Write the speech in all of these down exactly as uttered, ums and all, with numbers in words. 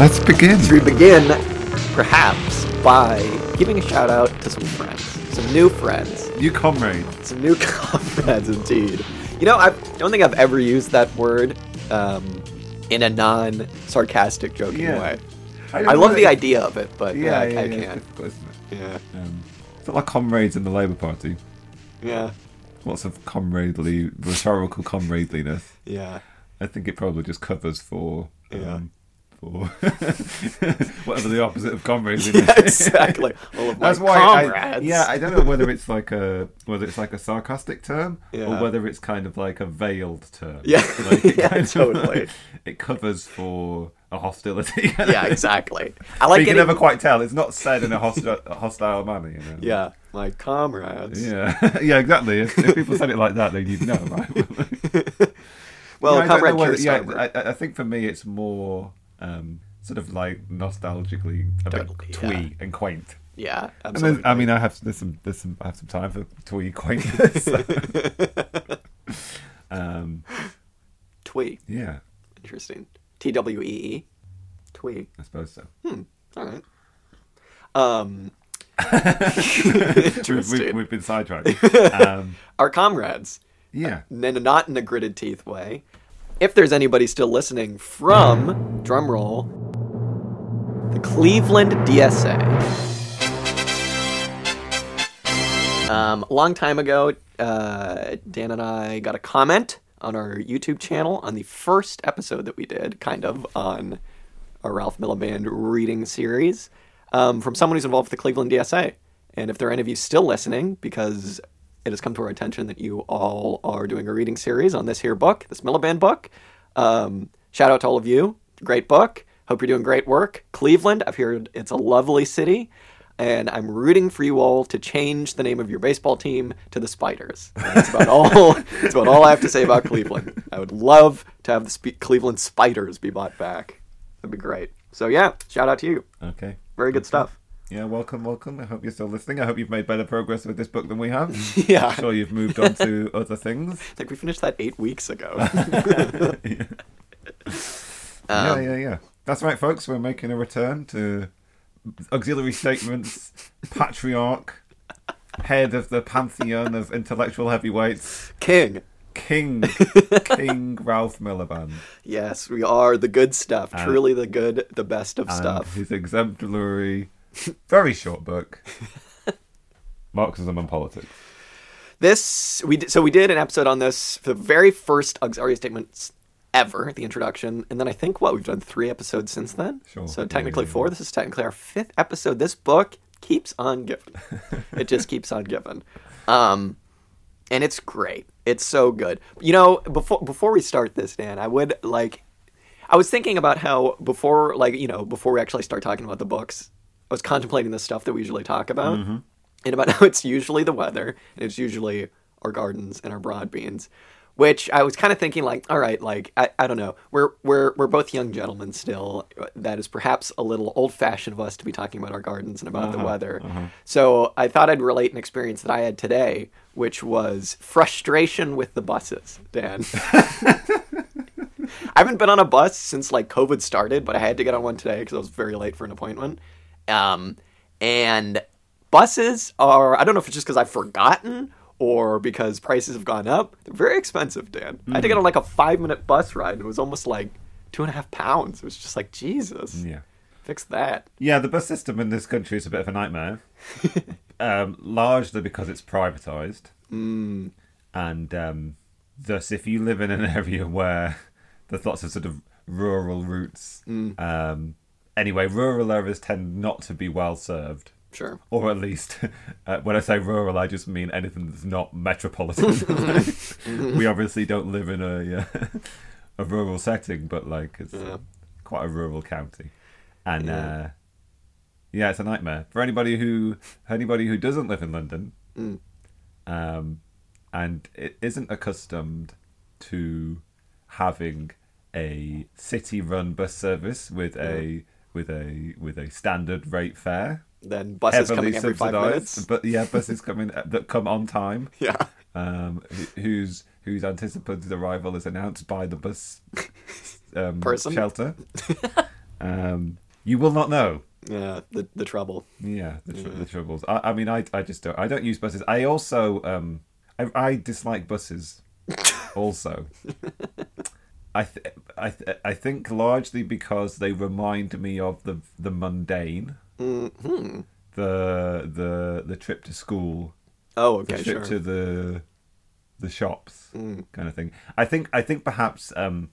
let's begin. So we begin, perhaps, by giving a shout out to some friends, some new friends, new comrades, some new comrades indeed. You know, I don't think I've ever used that word um, in a non-sarcastic, joking yeah. way. I, I love the idea of it, but yeah, yeah, yeah I, I yeah, can't. It's difficult, isn't it? Yeah, um, it's not like comrades in the Labour Party. Yeah, lots of comradely, rhetorical comradeliness. Yeah, I think it probably just covers for um, yeah. for whatever the opposite of comradeliness. Yeah, exactly. All of my That's why comrades. I, yeah, I don't know whether it's like a whether it's like a sarcastic term yeah. or whether it's kind of like a veiled term. Yeah, like it yeah, totally. Like, it covers for. A hostility. Yeah, exactly. I like. But you getting... can never quite tell. It's not said in a hostile, hostile manner. You know? Yeah, my comrades. Yeah, yeah, exactly. If, if people said it like that, then you'd know, right? Well, yeah, comrade. I, whether, yeah, I, I think for me, it's more um, sort of like nostalgically a totally, bit twee yeah. and quaint. Yeah, absolutely. And then, I mean, I have there's some, there's some, I have some time for twee quaintness. So. um, twee. Yeah. Interesting. T W E E Twee. I suppose so. Hmm. All right. Um, we've, we've been sidetracked. Um, Our comrades. Yeah. Uh, not in a gritted teeth way. If there's anybody still listening from, drumroll, the Cleveland D S A. Um, a long time ago, uh, Dan and I got a comment on our YouTube channel, on the first episode that we did, kind of, on our Ralph Miliband reading series, um, from someone who's involved with the Cleveland D S A. And if there are any of you still listening, because it has come to our attention that you all are doing a reading series on this here book, this Miliband book, um, shout out to all of you. Great book. Hope you're doing great work. Cleveland, I've heard it's a lovely city. And I'm rooting for you all to change the name of your baseball team to the Spiders. That's about all. That's about all I have to say about Cleveland. I would love to have the Sp- Cleveland Spiders be bought back. That'd be great. So yeah, shout out to you. Okay. Very good okay. stuff. Yeah, welcome, welcome. I hope you're still listening. I hope you've made better progress with this book than we have. Yeah. I'm sure you've moved on to other things. I think we finished that eight weeks ago. yeah. Um, yeah, yeah, yeah. That's right, folks. We're making a return to. Auxiliary statements, patriarch, head of the pantheon of intellectual heavyweights, king, king, king Ralph Miliband. Yes, we are the good stuff. And, truly, the good, the best of and stuff. His exemplary, very short book, Marxism and Politics. This we so we did an episode on this for the very first auxiliary statements. Ever, the introduction, and then I think, what, we've done three episodes since then? Sure. So technically yeah, yeah, yeah. four. This is technically our fifth episode. This book keeps on giving. It just keeps on giving. Um, and it's great. It's so good. You know, before before we start this, Dan, I would, like, I was thinking about how before, like, you know, before we actually start talking about the books, I was contemplating the stuff that we usually talk about, mm-hmm. and about how it's usually the weather, and it's usually our gardens and our broad beans. Which I was kind of thinking, like, all right, like, I, I don't know. We're we're we're both young gentlemen still. That is perhaps a little old-fashioned of us to be talking about our gardens and about uh-huh, the weather. Uh-huh. So I thought I'd relate an experience that I had today, which was frustration with the buses, Dan. I haven't been on a bus since, like, COVID started, but I had to get on one today because I was very late for an appointment. Um, and buses are, I don't know if it's just because I've forgotten or because prices have gone up, they're very expensive, Dan. Mm. I had to get on like a five-minute bus ride, and it was almost like two and a half pounds. It was just like, Jesus, yeah, fix that. Yeah, the bus system in this country is a bit of a nightmare, um, largely because it's privatised. Mm. And um, thus, if you live in an area where there's lots of sort of rural routes, mm. um, anyway, rural areas tend not to be well served. Sure. Or at least, uh, when I say rural, I just mean anything that's not metropolitan. We obviously don't live in a uh, a rural setting, but like it's yeah. quite a rural county, and yeah. Uh, yeah, it's a nightmare for anybody who anybody who doesn't live in London, mm. um, and it isn't accustomed to having a city-run bus service with yeah. a with a with a standard rate fare. Then buses Heavily coming every five minutes. But yeah, buses coming that come on time. Yeah. Um, whose whose anticipated arrival is announced by the bus um, person shelter. Um, you will not know. Yeah, the the trouble. Yeah, the, tr- yeah. the troubles. I, I mean, I I just don't. I don't use buses. I also um, I, I dislike buses. Also, I th- I th- I think largely because they remind me of the the mundane, mm-hmm. the the the trip to school. Oh, okay, the trip sure. to the the shops, mm. kind of thing. I think I think perhaps. Um,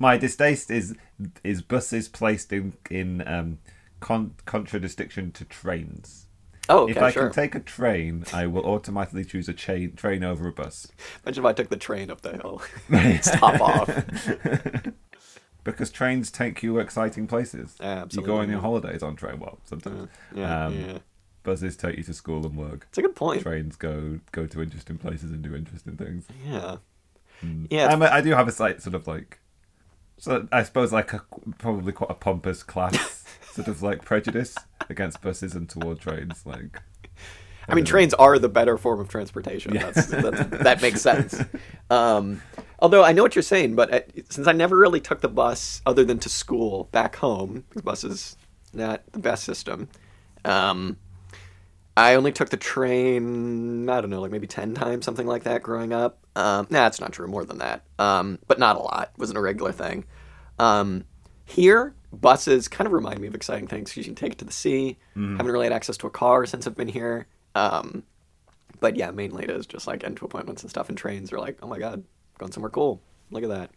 My distaste is is buses placed in in um, con- contradistinction to trains. Oh, okay, if I sure. can take a train, I will automatically choose a chain, train over a bus. Imagine if I took the train up the hill. Stop off. Because trains take you exciting places. Absolutely. You go on your holidays on train. Well, sometimes. Yeah, yeah, um, yeah. Buses take you to school and work. It's a good point. Trains go go to interesting places and do interesting things. Yeah. Yeah, I'm a, I do have a slight sort of like, so I suppose like a, probably quite a pompous class sort of like prejudice against buses and toward trains. Like, I, I mean, trains know. are the better form of transportation. Yeah. That's, that's, that makes sense. Um, although I know what you're saying, but I, since I never really took the bus other than to school back home, because bus is not the best system. Um, I only took the train, I don't know, like maybe ten times, something like that growing up. Um, nah, that's not true. More than that. Um, but not a lot. It wasn't a regular thing. Um, here, buses kind of remind me of exciting things because you can take it to the sea. Mm. Haven't really had access to a car since I've been here. Um, but yeah, mainly it is just like into appointments and stuff. And trains are like, oh my God, going somewhere cool. Look at that.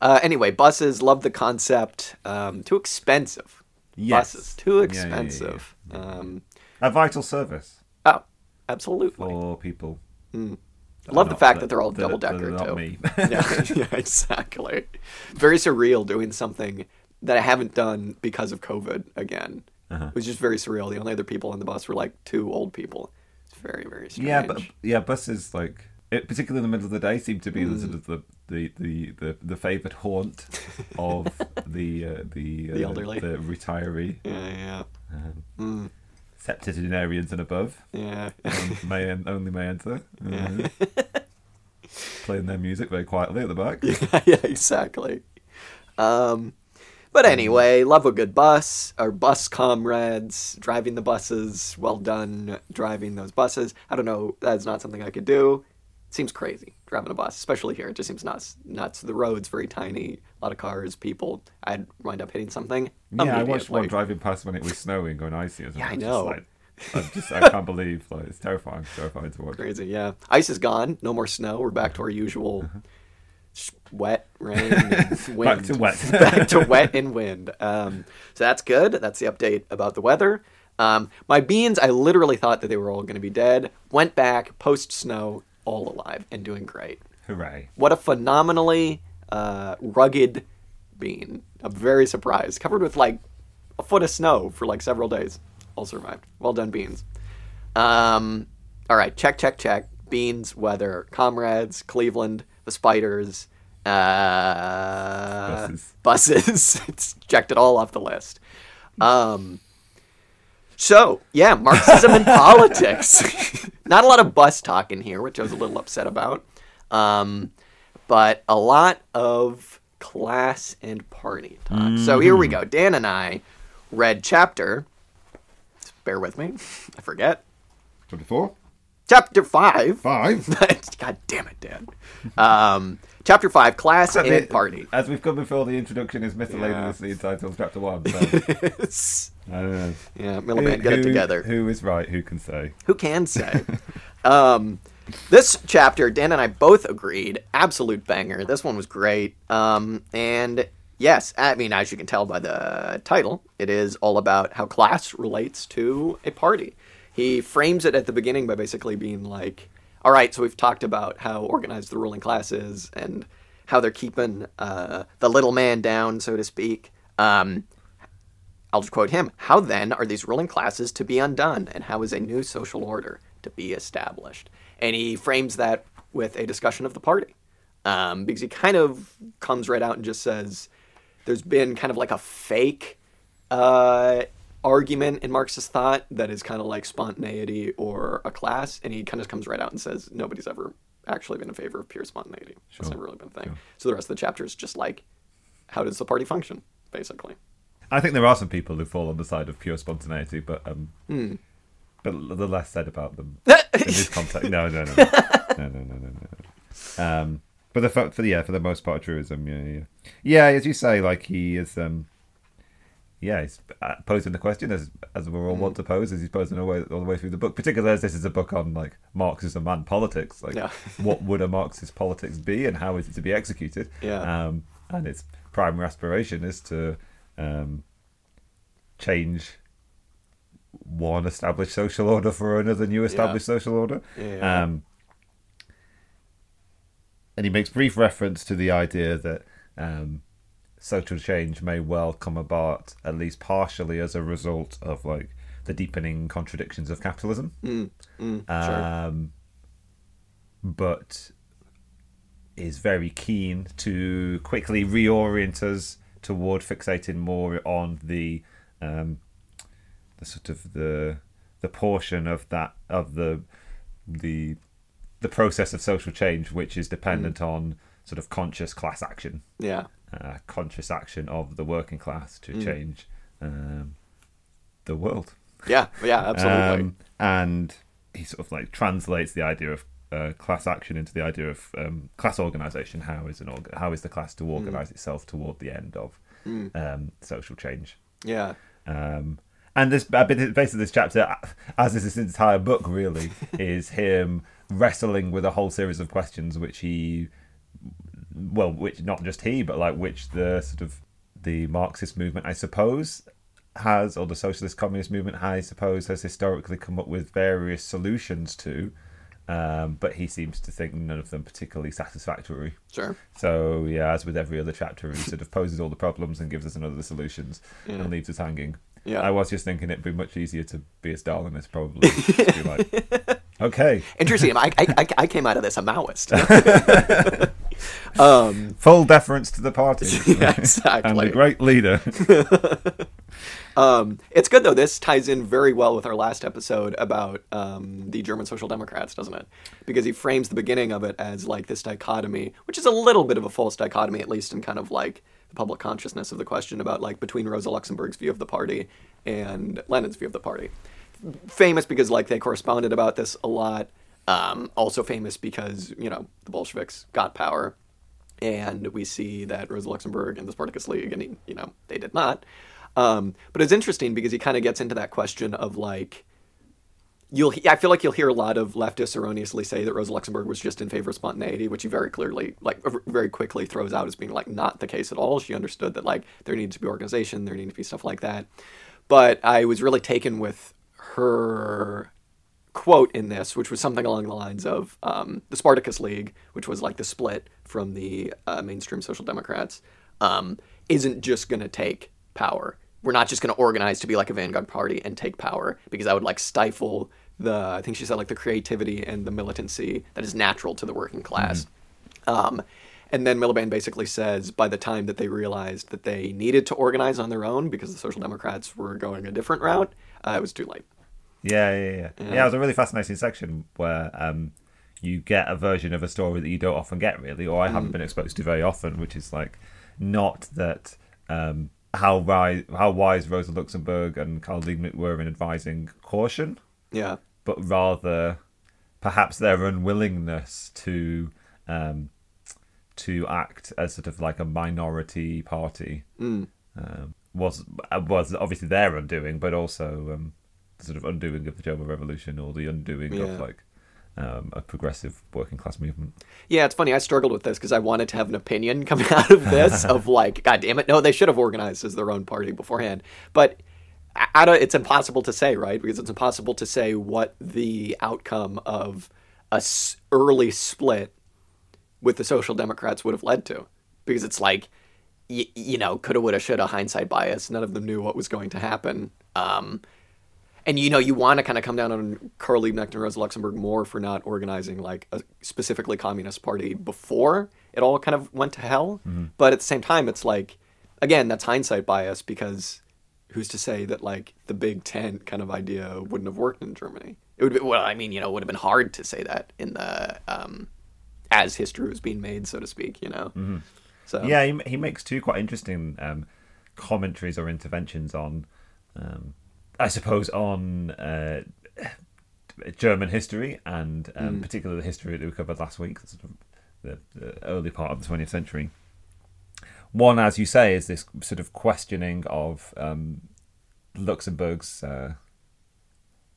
Uh, anyway, buses, love the concept. Um, too expensive. Yes. Buses, too expensive. Yeah, yeah, yeah. Um, a vital service. Oh, absolutely. For people. Mm. I love the fact that, that they're all double-decker, too. Me. yeah, yeah, exactly. Very surreal doing something that I haven't done because of COVID again. Uh-huh. It was just very surreal. The only other people on the bus were, like, two old people. It's very, very strange. Yeah, but yeah, buses, like, it, particularly in the middle of the day, seem to be mm. the sort of the, the, the, the, the favourite haunt of the uh, the, uh, the elderly, the retiree. Yeah, yeah. Um, mm. Septuagenarians and above. Yeah. um, may en- only may enter. Uh, yeah. Playing their music very quietly at the back. Yeah, yeah, exactly. Um, but anyway, love a good bus. Our bus comrades, driving the buses. Well done driving those buses. I don't know. That's not something I could do. It seems crazy, driving a bus, especially here. It just seems nuts. nuts. The road's very tiny. A lot of cars, people. I'd wind up hitting something. Yeah, I watched one driving past when it was snowing or icy. Or yeah, I know. Like, I'm just, I can't believe, like, it's terrifying, terrifying to watch. Crazy, yeah. Ice is gone. No more snow. We're back to our usual wet, rain, and wind. Back to wet. Back to wet and wind. Um, so that's good. That's the update about the weather. Um, my beans, I literally thought that they were all going to be dead. Went back, post-snow, all alive and doing great. Hooray. What a phenomenally uh, rugged bean. I'm very surprised. Covered with like a foot of snow for like several days. All survived. Well done, beans. Um, all right. Check, check, check. Beans, weather, comrades, Cleveland, the spiders, uh, buses. buses. It's checked it all off the list. Um, so, yeah, Marxism and politics. Not a lot of bus talk in here, which I was a little upset about. Um, but a lot of class and party talk. Mm. So here we go. Dan and I read chapter, bear with me, I forget. Chapter four? Chapter five. Five? God damn it, Dan. Um, chapter five, class and it, party. As we've come before, the introduction is miscellaneously yeah. entitled chapter one. So. I don't know. Yeah, Miliband, who, get who, it together. Who is right? Who can say? Who can say? um, This chapter, Dan and I both agreed, absolute banger. This one was great. Um, and yes, I mean, as you can tell by the title, it is all about how class relates to a party. He frames it at the beginning by basically being like, all right, so we've talked about how organized the ruling class is and how they're keeping uh, the little man down, so to speak. Um, I'll just quote him. How then are these ruling classes to be undone? And how is a new social order to be established? And he frames that with a discussion of the party, um, because he kind of comes right out and just says there's been kind of like a fake uh, argument in Marxist thought that is kind of like spontaneity or a class. And he kind of comes right out and says nobody's ever actually been in favor of pure spontaneity. Sure. That's never really been a thing. Sure. So the rest of the chapter is just like, how does the party function, basically? I think there are some people who fall on the side of pure spontaneity, but um, mm. but the less said about them in this context. No, no, no, no, no, no, no, no. no. Um, but the for the yeah, for the most part, truism. Yeah, yeah, yeah. As you say, like he is. Um, yeah, he's posing the question as as we all mm. want to pose, as he's posing all the, way, all the way through the book. Particularly as this is a book on like Marxism and politics. Like, yeah. What would a Marxist politics be, and how is it to be executed? Yeah, um, and its primary aspiration is to um, change one established social order for another new established yeah. social order. Yeah. Um, and he makes brief reference to the idea that. Um, Social change may well come about, at least partially, as a result of like the deepening contradictions of capitalism. Mm, mm, um, sure. But is very keen to quickly reorient us toward fixating more on the um, the sort of the the portion of that of the the the process of social change which is dependent mm. on sort of conscious class action. Yeah. Uh, conscious action of the working class to mm. change um, the world. Yeah, yeah, absolutely. Um, and he sort of like translates the idea of uh, class action into the idea of um, class organisation. How is an org- how is the class to organise mm. itself toward the end of mm. um, social change? Yeah. Um, and this basically this chapter, as is this entire book, really, is him wrestling with a whole series of questions which he. Well, which not just he, but like which the sort of the Marxist movement, I suppose, has, or the socialist communist movement, I suppose, has historically come up with various solutions to. Um, but he seems to think none of them particularly satisfactory. Sure. So, yeah, as with every other chapter, he sort of poses all the problems and gives us another solutions yeah. and leaves us hanging. Yeah. I was just thinking it'd be much easier to be a Stalinist, probably. Just be like, okay. Interesting. I, I, I came out of this a Maoist. Um, full deference to the party. Yeah, exactly. And a great leader. um, it's good, though. This ties in very well with our last episode about um, the German Social Democrats, doesn't it? Because he frames the beginning of it as like this dichotomy, which is a little bit of a false dichotomy, at least in kind of like the public consciousness of the question about like between Rosa Luxemburg's view of the party and Lenin's view of the party. Famous because like they corresponded about this a lot. Um, also famous because, you know, the Bolsheviks got power, and we see that Rosa Luxemburg and the Spartacus League, and, he, you know, they did not. Um, but it's interesting because he kind of gets into that question of, like, you'll. I feel like you'll hear a lot of leftists erroneously say that Rosa Luxemburg was just in favor of spontaneity, which he very clearly, like, very quickly throws out as being, like, not the case at all. She understood that, like, there needed to be organization, there needed to be stuff like that. But I was really taken with her quote in this, which was something along the lines of um, the Spartacus League, which was like the split from the uh, mainstream Social Democrats, um, isn't just going to take power. We're not just going to organize to be like a vanguard party and take power, because that would like stifle the, I think she said like the creativity and the militancy that is natural to the working class. Mm-hmm. Um, and then Miliband basically says by the time that they realized that they needed to organize on their own because the Social Democrats were going a different route, uh, it was too late. Yeah, yeah, yeah. Yeah, yeah, it was a really fascinating section where um, you get a version of a story that you don't often get, really, or I mm. haven't been exposed to very often, which is like not that um, how wise, how wise Rosa Luxemburg and Karl Liebknecht were in advising caution, yeah, but rather perhaps their unwillingness to um, to act as sort of like a minority party mm. um, was was obviously their undoing, but also. Um, sort of undoing of the German Revolution or the undoing yeah. of like um, a progressive working class movement. Yeah, it's funny. I struggled with this because I wanted to have an opinion coming out of this of like, God damn it, no, they should have organized as their own party beforehand. But I don't, it's impossible to say, right? Because it's impossible to say what the outcome of an early split with the Social Democrats would have led to. Because it's like, y- you know, coulda, woulda, shoulda, hindsight bias. None of them knew what was going to happen. Um And, you know, you want to kind of come down on Karl Liebknecht and Rosa Luxemburg more for not organizing, like, a specifically communist party before it all kind of went to hell. Mm-hmm. But at the same time, it's like, again, that's hindsight bias, because who's to say that, like, the big tent kind of idea wouldn't have worked in Germany? It would be, well, I mean, you know, it would have been hard to say that in the, um, as history was being made, so to speak, you know? Mm-hmm. So Yeah, he, he makes two quite interesting um commentaries or interventions on, um, I suppose, on uh, German history and um, mm. particularly the history that we covered last week, sort of the, the early part of the twentieth century. One, as you say, is this sort of questioning of um, Luxemburg's uh,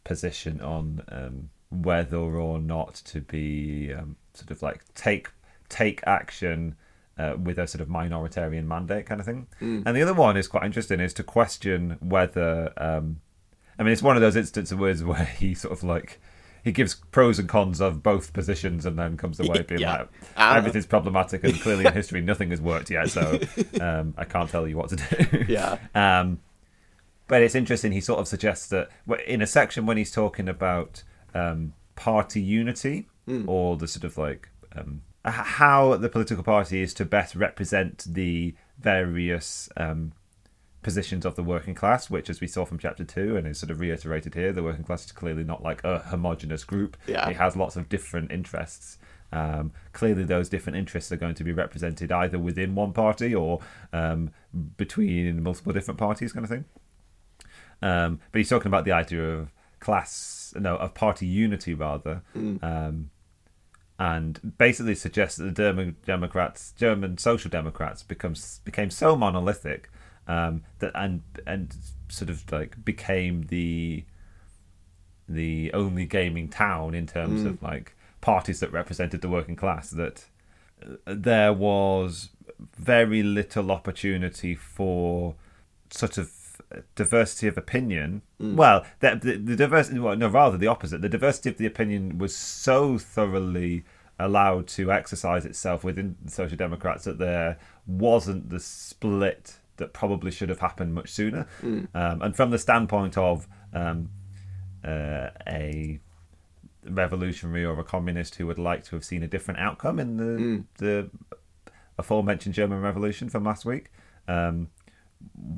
position on um, whether or not to be um, sort of like take take action uh, with a sort of minoritarian mandate kind of thing. Mm. And the other one is quite interesting, is to question whether... Um, I mean, it's one of those instances where he sort of like... He gives pros and cons of both positions and then comes away being yeah. like, everything's problematic and clearly in history nothing has worked yet, so um, I can't tell you what to do. Yeah. Um, but it's interesting, he sort of suggests that in a section when he's talking about um, party unity mm. or the sort of like um, how the political party is to best represent the various um, positions of the working class, which, as we saw from chapter two and is sort of reiterated here, the working class is clearly not like a homogenous group. Yeah. It has lots of different interests. Um, clearly those different interests are going to be represented either within one party or um, between multiple different parties kind of thing. Um, but he's talking about the idea of class, no, of party unity rather, mm. um, and basically suggests that the German Democrats, German Social Democrats becomes, became so monolithic Um, that and and sort of like became the the only gaming town in terms mm. of like parties that represented the working class, that there was very little opportunity for sort of diversity of opinion. Mm. Well, the, the, the diversity, well, no, rather the opposite. The diversity of the opinion was so thoroughly allowed to exercise itself within the Social Democrats that there wasn't the split that probably should have happened much sooner. Mm. Um, and from the standpoint of um, uh, a revolutionary or a communist who would like to have seen a different outcome in the mm. the aforementioned German Revolution from last week, um,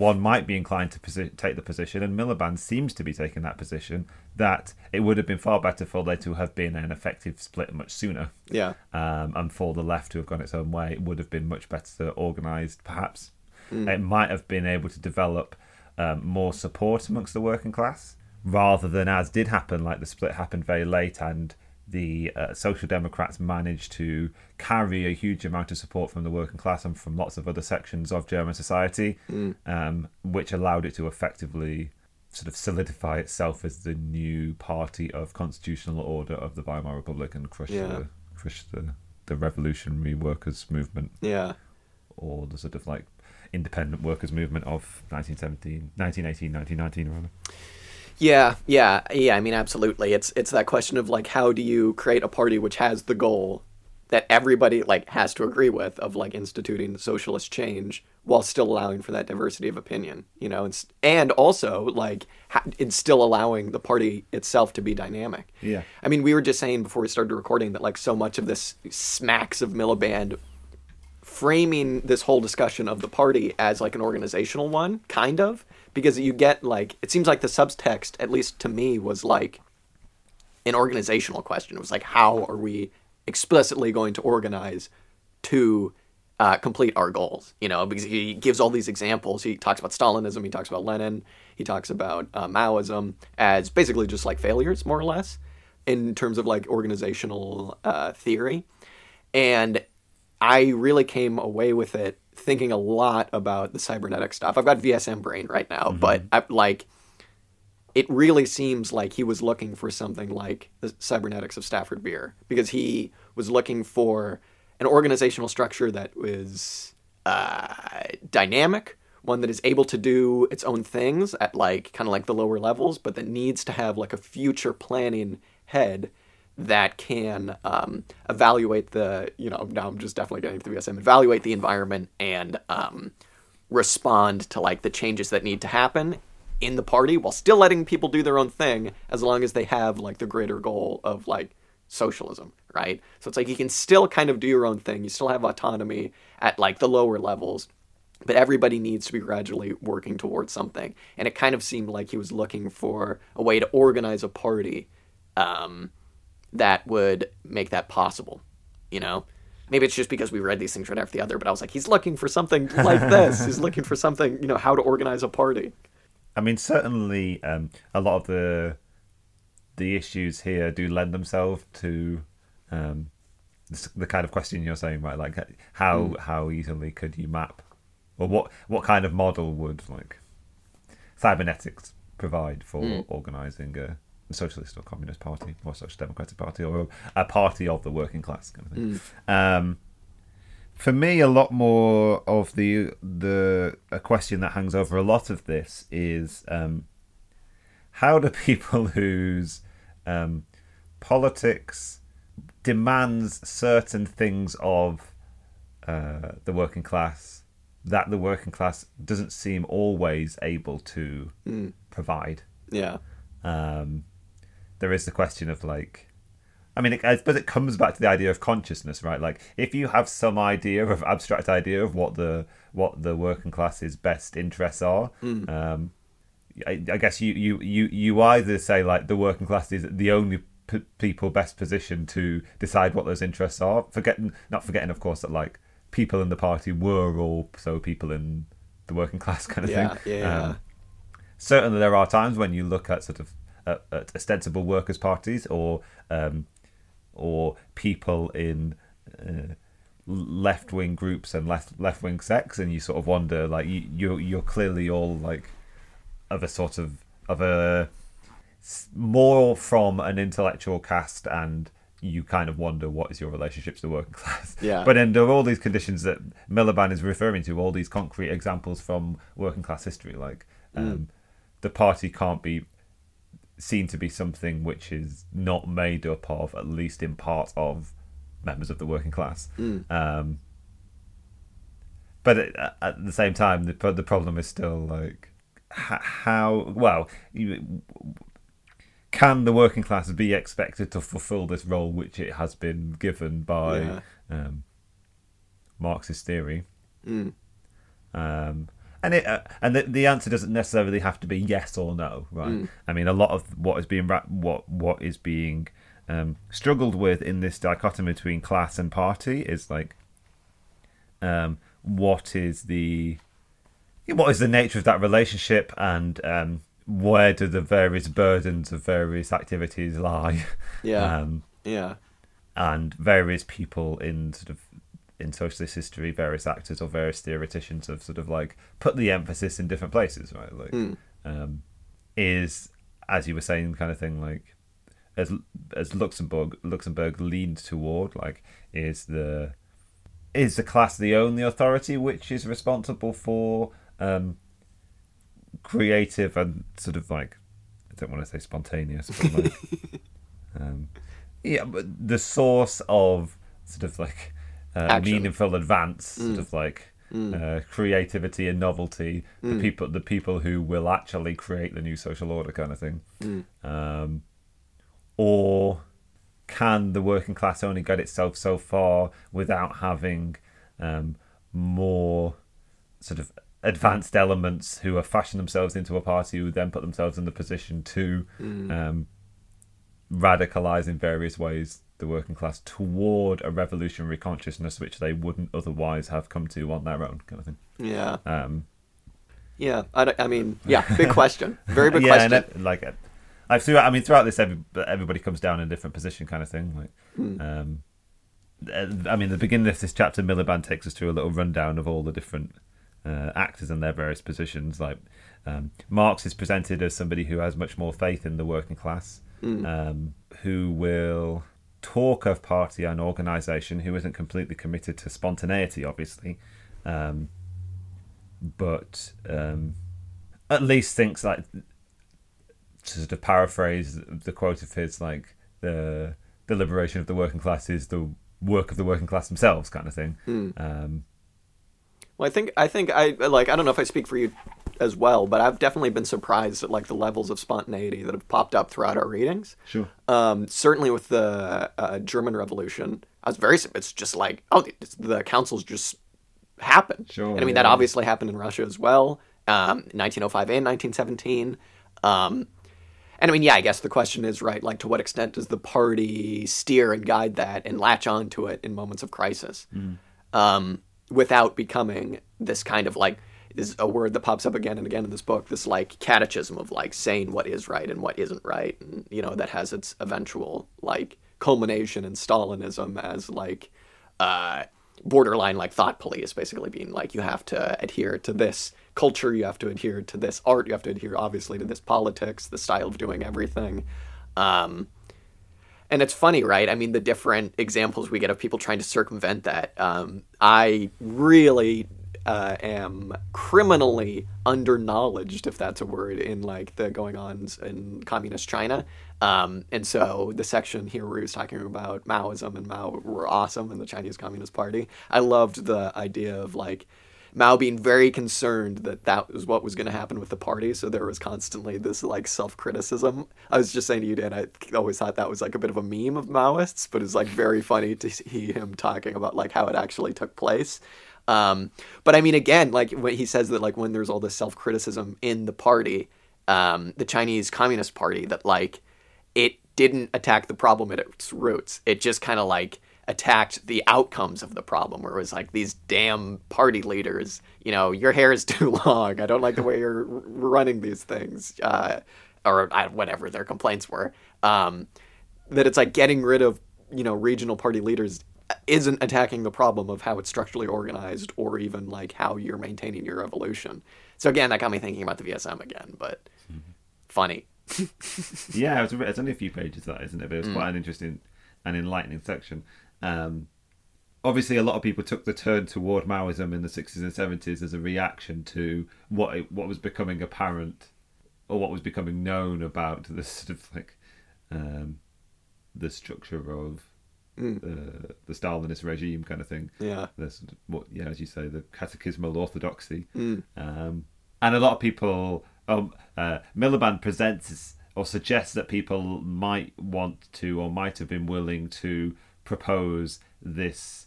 one might be inclined to posi- take the position, and Miliband seems to be taking that position, that it would have been far better for there to have been an effective split much sooner. Yeah. Um, and for the left to have gone its own way, it would have been much better organised, perhaps. Mm. It might have been able to develop um, more support amongst the working class, rather than, as did happen, like the split happened very late and the uh, Social Democrats managed to carry a huge amount of support from the working class and from lots of other sections of German society, mm. um, which allowed it to effectively sort of solidify itself as the new party of constitutional order of the Weimar Republic and crush, yeah. the, crush the, the revolutionary workers' movement. Yeah. Or the sort of like independent workers' movement of nineteen seventeen, nineteen eighteen, nineteen nineteen, rather. Yeah, yeah, yeah. I mean, absolutely. It's it's that question of like, how do you create a party which has the goal that everybody like has to agree with of like instituting socialist change while still allowing for that diversity of opinion, you know, and and also like it's still allowing the party itself to be dynamic. Yeah. I mean, we were just saying before we started recording that like so much of this smacks of Miliband framing this whole discussion of the party as like an organizational one, kind of, because you get like, it seems like the subtext, at least to me, was like an organizational question. It was like, how are we explicitly going to organize to uh, complete our goals? You know, because he gives all these examples. He talks about Stalinism, he talks about Lenin, he talks about uh, Maoism as basically just like failures, more or less, in terms of like organizational uh, theory. And I really came away with it thinking a lot about the cybernetic stuff. I've got V S M brain right now, mm-hmm. but I, like, it really seems like he was looking for something like the cybernetics of Stafford Beer, because he was looking for an organizational structure that was uh, dynamic, one that is able to do its own things at like kind of like the lower levels, but that needs to have like a future planning head that can um, evaluate the, you know, now I'm just definitely getting to the V S M, evaluate the environment and um, respond to, like, the changes that need to happen in the party while still letting people do their own thing as long as they have, like, the greater goal of, like, socialism, right? So it's like you can still kind of do your own thing. You still have autonomy at, like, the lower levels, but everybody needs to be gradually working towards something. And it kind of seemed like he was looking for a way to organize a party um that would make that possible, you know? Maybe it's just because we read these things right after the other, but I was like, he's looking for something like this. He's looking for something, you know, how to organize a party. I mean, certainly um, a lot of the the issues here do lend themselves to um, the, the kind of question you're saying, right? Like, how mm. how easily could you map, or what what kind of model would like cybernetics provide for mm. organising a socialist or communist party or social democratic party or a party of the working class kind of thing? Mm. Um, for me, a lot more of the the a question that hangs over a lot of this is um, how do people whose um, politics demands certain things of uh, the working class that the working class doesn't seem always able to mm. provide? Yeah. Um, there is the question of like, I mean, it, I suppose it comes back to the idea of consciousness, right? Like, if you have some idea of abstract idea of what the what the working class's best interests are, mm. um, I, I guess you, you, you, you either say like the working class is the only p- people best positioned to decide what those interests are, forgetting not forgetting, of course, that like people in the party were also people in the working class kind of yeah, thing. Yeah. Um, certainly, there are times when you look at sort of at, at ostensible workers' parties or um, or people in uh, left-wing groups and left, left-wing sects, and you sort of wonder, like, you, you're, you're clearly all, like, of a sort of, of a, more from an intellectual caste, and you kind of wonder what is your relationship to the working class. Yeah. But then there are all these conditions that Miliband is referring to, all these concrete examples from working class history, like, um, mm. the party can't be seen to be something which is not made up of, at least in part, of members of the working class. Mm. Um, but it, at the same time, the the problem is still like how well you, can the working class be expected to fulfil this role which it has been given by yeah. um, Marxist theory. Mm. Um, And it uh, and the, the answer doesn't necessarily have to be yes or no, right? Mm. I mean, a lot of what is being what what is being um, struggled with in this dichotomy between class and party is like, um, what is the what is the nature of that relationship, and um, where do the various burdens of various activities lie? Yeah, um, yeah, and various people in sort of. in socialist history, various actors or various theoreticians have sort of like put the emphasis in different places, right? Like, mm. um, is, as you were saying, kind of thing, like, as as Luxemburg Luxemburg leaned toward, like, is the is the class the only authority which is responsible for um, creative and sort of like, I don't want to say spontaneous, but like, um, yeah, but the source of sort of like. Uh, meaningful advance, mm. sort of like mm. uh, creativity and novelty. Mm. The people, the people who will actually create the new social order, kind of thing. Mm. Um, or can the working class only get itself so far without having um, more sort of advanced elements who have fashioned themselves into a party, who then put themselves in the position to mm. um, radicalise in various ways the working class toward a revolutionary consciousness which they wouldn't otherwise have come to on their own, kind of thing. Yeah. Um, yeah. I, I mean, yeah. Big question. Very big yeah, question. And it, like, I throughout. I mean, throughout this, every, everybody comes down in a different position, kind of thing. Like, hmm. um, I mean, at the beginning of this chapter, Miliband takes us through a little rundown of all the different uh, actors and their various positions. Like, um, Marx is presented as somebody who has much more faith in the working class, hmm. um, who will. Talk of party and organisation, who isn't completely committed to spontaneity, obviously, um, but um, at least thinks like, to sort of paraphrase the quote of his, like the the liberation of the working class is the work of the working class themselves, kind of thing. Mm. Um, well, I think I think I like I don't know if I speak for you as well, but I've definitely been surprised at like the levels of spontaneity that have popped up throughout our readings. Sure. Um, certainly with the uh, German Revolution, I was very, it's just like, oh, the councils just happened. Sure. And I mean, yeah. that obviously happened in Russia as well, um, nineteen oh five and nineteen seventeen. Um, And I mean, yeah, I guess the question is, right, like, to what extent does the party steer and guide that and latch on to it in moments of crisis mm. um, without becoming this kind of, like, is a word that pops up again and again in this book, this, like, catechism of, like, saying what is right and what isn't right, and, you know, that has its eventual, like, culmination in Stalinism as, like, uh, borderline, like, thought police, basically being, like, you have to adhere to this culture, you have to adhere to this art, you have to adhere, obviously, to this politics, the style of doing everything. Um, and it's funny, right? I mean, the different examples we get of people trying to circumvent that. Um, I really uh, am criminally underknowledged, if that's a word, in, like, the going-ons in communist China. Um, and so the section here where he was talking about Maoism and Mao were awesome in the Chinese Communist Party. I loved the idea of, like, Mao being very concerned that that was what was going to happen with the party, so there was constantly this, like, self-criticism. I was just saying to you, Dan, I always thought that was, like, a bit of a meme of Maoists, but it's, like, very funny to see him talking about, like, how it actually took place. Um, but, I mean, again, like, when he says that, like, when there's all this self-criticism in the party, um, the Chinese Communist Party, that, like, it didn't attack the problem at its roots. It just kind of, like, attacked the outcomes of the problem, where it was like, these damn party leaders, you know, your hair is too long, I don't like the way you're running these things, uh, or I, whatever their complaints were, um, that it's like getting rid of, you know, regional party leaders isn't attacking the problem of how it's structurally organized or even like how you're maintaining your revolution. So again, that got me thinking about the V S M again, but mm-hmm. funny. Yeah, it's, it's only a few pages of that, isn't it? But it's mm. quite an interesting and enlightening section. Um, obviously, a lot of people took the turn toward Maoism in the sixties and seventies as a reaction to what it, what was becoming apparent, or what was becoming known about the sort of like um, the structure of mm. uh, the Stalinist regime, kind of thing. Yeah, the sort of, what yeah, as you say, the catechismal orthodoxy, mm. um, and a lot of people. Um, uh, Miliband presents or suggests that people might want to, or might have been willing to, propose this,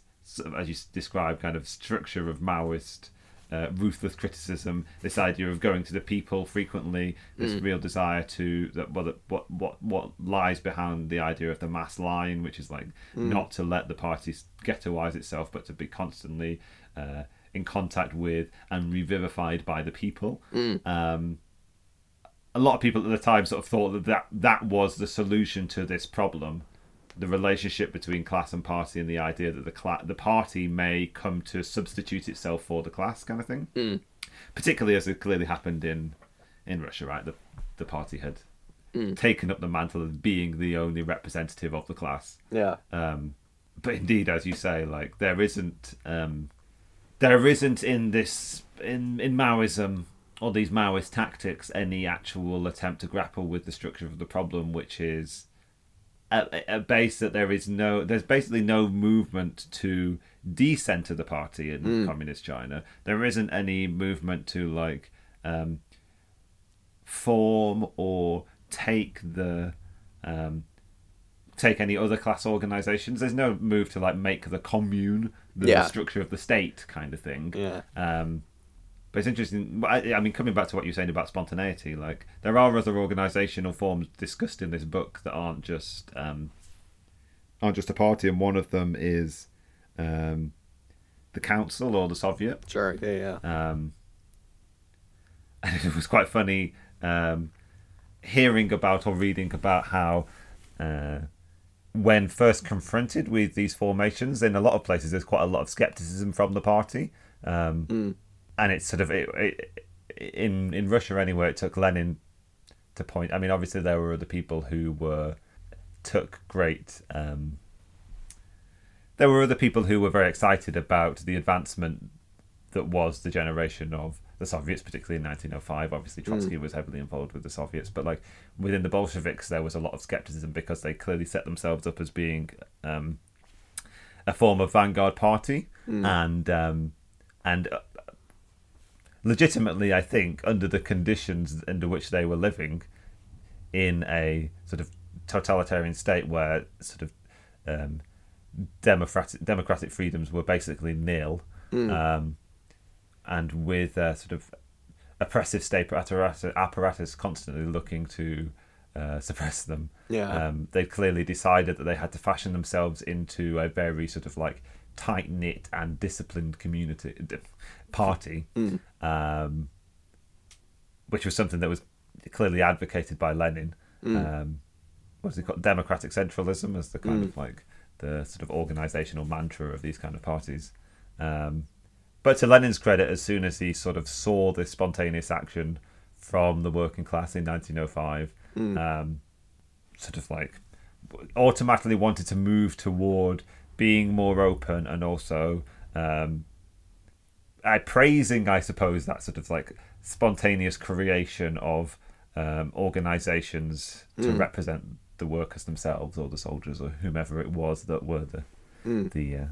as you describe, kind of structure of Maoist uh, ruthless criticism, this idea of going to the people frequently, this mm. real desire to that well, what what what lies behind the idea of the mass line, which is like mm. not to let the party ghettoise itself, but to be constantly uh, in contact with and revivified by the people. Mm. Um, a lot of people at the time sort of thought that, that that was the solution to this problem. The relationship between class and party, and the idea that the cla- the party may come to substitute itself for the class, kind of thing. Mm. Particularly as it clearly happened in, in Russia, right? The the party had mm. taken up the mantle of being the only representative of the class. Yeah. Um, but indeed, as you say, like there isn't um, there isn't in this in in Maoism or these Maoist tactics any actual attempt to grapple with the structure of the problem, which is. A, a base that there is no, there's basically no movement to decenter the party in mm. communist China. There isn't any movement to like um, form or take the um, take any other class organizations. There's no move to like make the commune the yeah. structure of the state kind of thing. Yeah. Um, But it's interesting, I, I mean, coming back to what you were saying about spontaneity, like, there are other organisational forms discussed in this book that aren't just um, aren't just a party, and one of them is um, the council or the Soviet. Sure, yeah, yeah. Um, and it was quite funny um, hearing about or reading about how uh, when first confronted with these formations, in a lot of places there's quite a lot of scepticism from the party. Um mm. And it's sort of it, it, in in Russia anyway. It took Lenin to point. I mean, obviously there were other people who were took great. Um, there were other people who were very excited about the advancement that was the generation of the Soviets, particularly in nineteen oh five. Obviously, Trotsky mm. was heavily involved with the Soviets, but like within the Bolsheviks, there was a lot of skepticism because they clearly set themselves up as being um, a form of vanguard party, mm. and um, and. Legitimately, I think, under the conditions under which they were living in a sort of totalitarian state where sort of um, democratic democratic freedoms were basically nil, mm. um, and with a sort of oppressive state apparatus, apparatus constantly looking to uh, suppress them. Yeah. Um, they clearly decided that they had to fashion themselves into a very sort of like tight-knit and disciplined community party, mm. um, which was something that was clearly advocated by Lenin. Mm. Um, what was it called? Democratic centralism as the kind mm. of like the sort of organisational mantra of these kind of parties. Um, but to Lenin's credit, as soon as he sort of saw this spontaneous action from the working class in nineteen oh five, mm. um, sort of like automatically wanted to move toward being more open and also um, I, praising, I suppose, that sort of like spontaneous creation of um, organisations to mm. represent the workers themselves or the soldiers or whomever it was that were the mm. the uh,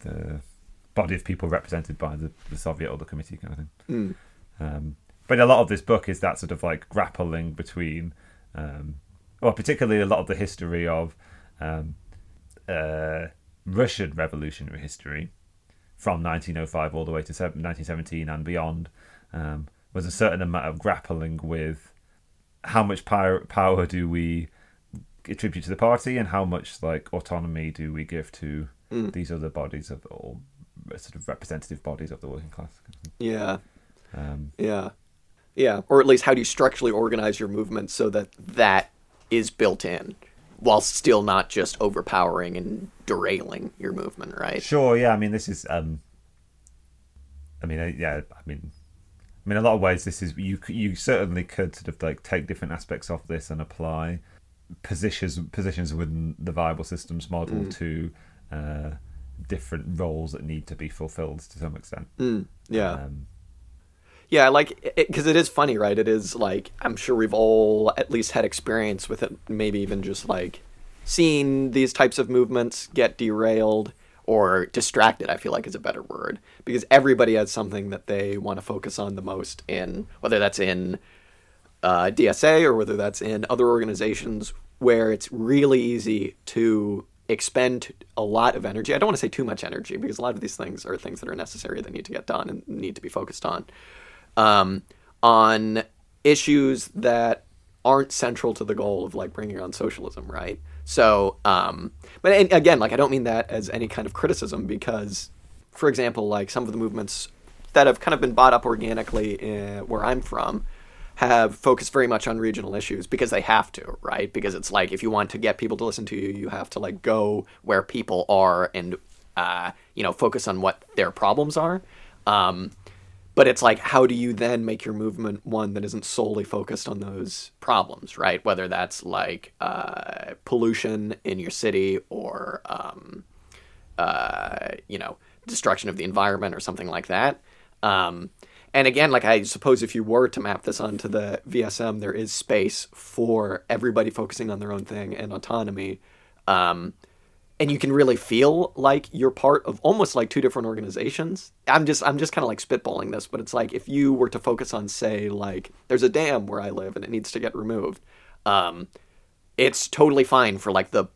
the body of people represented by the, the Soviet or the committee kind of thing. Mm. Um, but a lot of this book is that sort of like grappling between, um, well, particularly a lot of the history of um, uh, Russian revolutionary history from nineteen oh five all the way to nineteen seventeen and beyond, um, was a certain amount of grappling with how much power, power do we attribute to the party and how much like autonomy do we give to mm. these other bodies of all sort of representative bodies of the working class. Yeah. Um, yeah. Yeah. Or at least how do you structurally organize your movement so that that is built in while still not just overpowering and derailing your movement, right? Sure. Yeah. I mean, this is, um, I mean, yeah, I mean, I mean, in a lot of ways this is, you, you certainly could sort of like take different aspects of this and apply positions, positions within the viable systems model mm. to, uh, different roles that need to be fulfilled to some extent. Mm, yeah. Um, yeah, like, because it, it is funny, right? It is like, I'm sure we've all at least had experience with it, maybe even just like seeing these types of movements get derailed or distracted, I feel like is a better word, because everybody has something that they want to focus on the most in, whether that's in uh, D S A or whether that's in other organizations where it's really easy to expend a lot of energy. I don't want to say too much energy because a lot of these things are things that are necessary that need to get done and need to be focused on, um, on issues that aren't central to the goal of like bringing on socialism, right? So, um, but and again, like I don't mean that as any kind of criticism because, for example, like some of the movements that have kind of been bought up organically in, where I'm from, have focused very much on regional issues because they have to, right? Because it's like, if you want to get people to listen to you, you have to like go where people are and, uh, you know, focus on what their problems are. Um, but it's like, how do you then make your movement one that isn't solely focused on those problems, right? Whether that's like uh, pollution in your city or, um, uh, you know, destruction of the environment or something like that. Um, And again, like I suppose if you were to map this onto the V S M, there is space for everybody focusing on their own thing and autonomy. Um, and you can really feel like you're part of almost like two different organizations. I'm just I'm just kind of like spitballing this, but it's like if you were to focus on, say, like there's a dam where I live and it needs to get removed. Um, it's totally fine for like the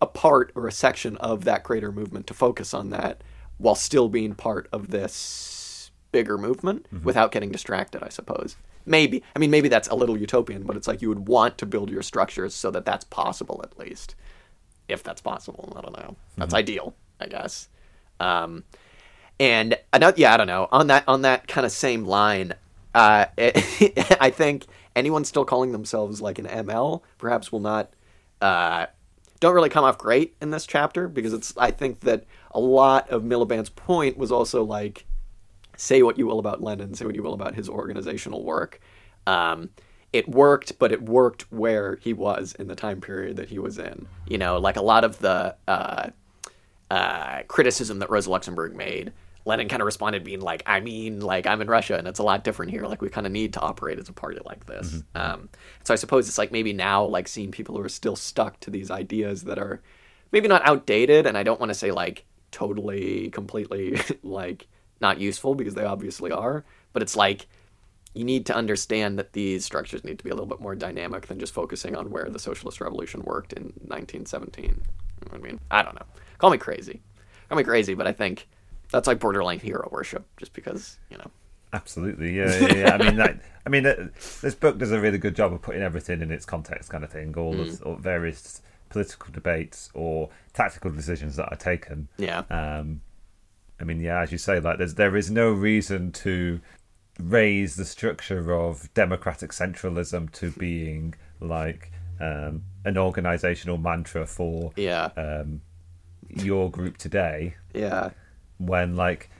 a part or a section of that greater movement to focus on that while still being part of this bigger movement mm-hmm. without getting distracted, I suppose. Maybe. I mean, maybe that's a little utopian, but it's like you would want to build your structures so that that's possible, at least. If that's possible. I don't know. That's mm-hmm. ideal, I guess. Um, and, another, yeah, I don't know. On that on that kind of same line, uh, it, I think anyone still calling themselves like an M L perhaps will not... Uh, don't really come off great in this chapter, because it's. I think that a lot of Miliband's point was also like... Say what you will about Lenin, say what you will about his organizational work. Um, it worked, but it worked where he was in the time period that he was in. You know, like a lot of the uh, uh, criticism that Rosa Luxemburg made, Lenin kind of responded being like, I mean, like, I'm in Russia and it's a lot different here. Like, we kind of need to operate as a party like this. Mm-hmm. Um, so I suppose it's like maybe now, like, seeing people who are still stuck to these ideas that are maybe not outdated, and I don't want to say, like, totally, completely, like... not useful, because they obviously are, but it's like you need to understand that these structures need to be a little bit more dynamic than just focusing on where the socialist revolution worked in nineteen seventeen. You know what I mean? I don't know. Call me crazy. Call me crazy, but I think that's like borderline hero worship, just because, you know. Absolutely, yeah, yeah. yeah. I mean, like, I mean, uh, this book does a really good job of putting everything in its context, kind of thing. All mm. the all various political debates or tactical decisions that are taken. Yeah. Um, I mean, yeah, as you say, like, there's there is no reason to raise the structure of democratic centralism to being like um, an organizational mantra for yeah. um, your group today. Yeah. When like.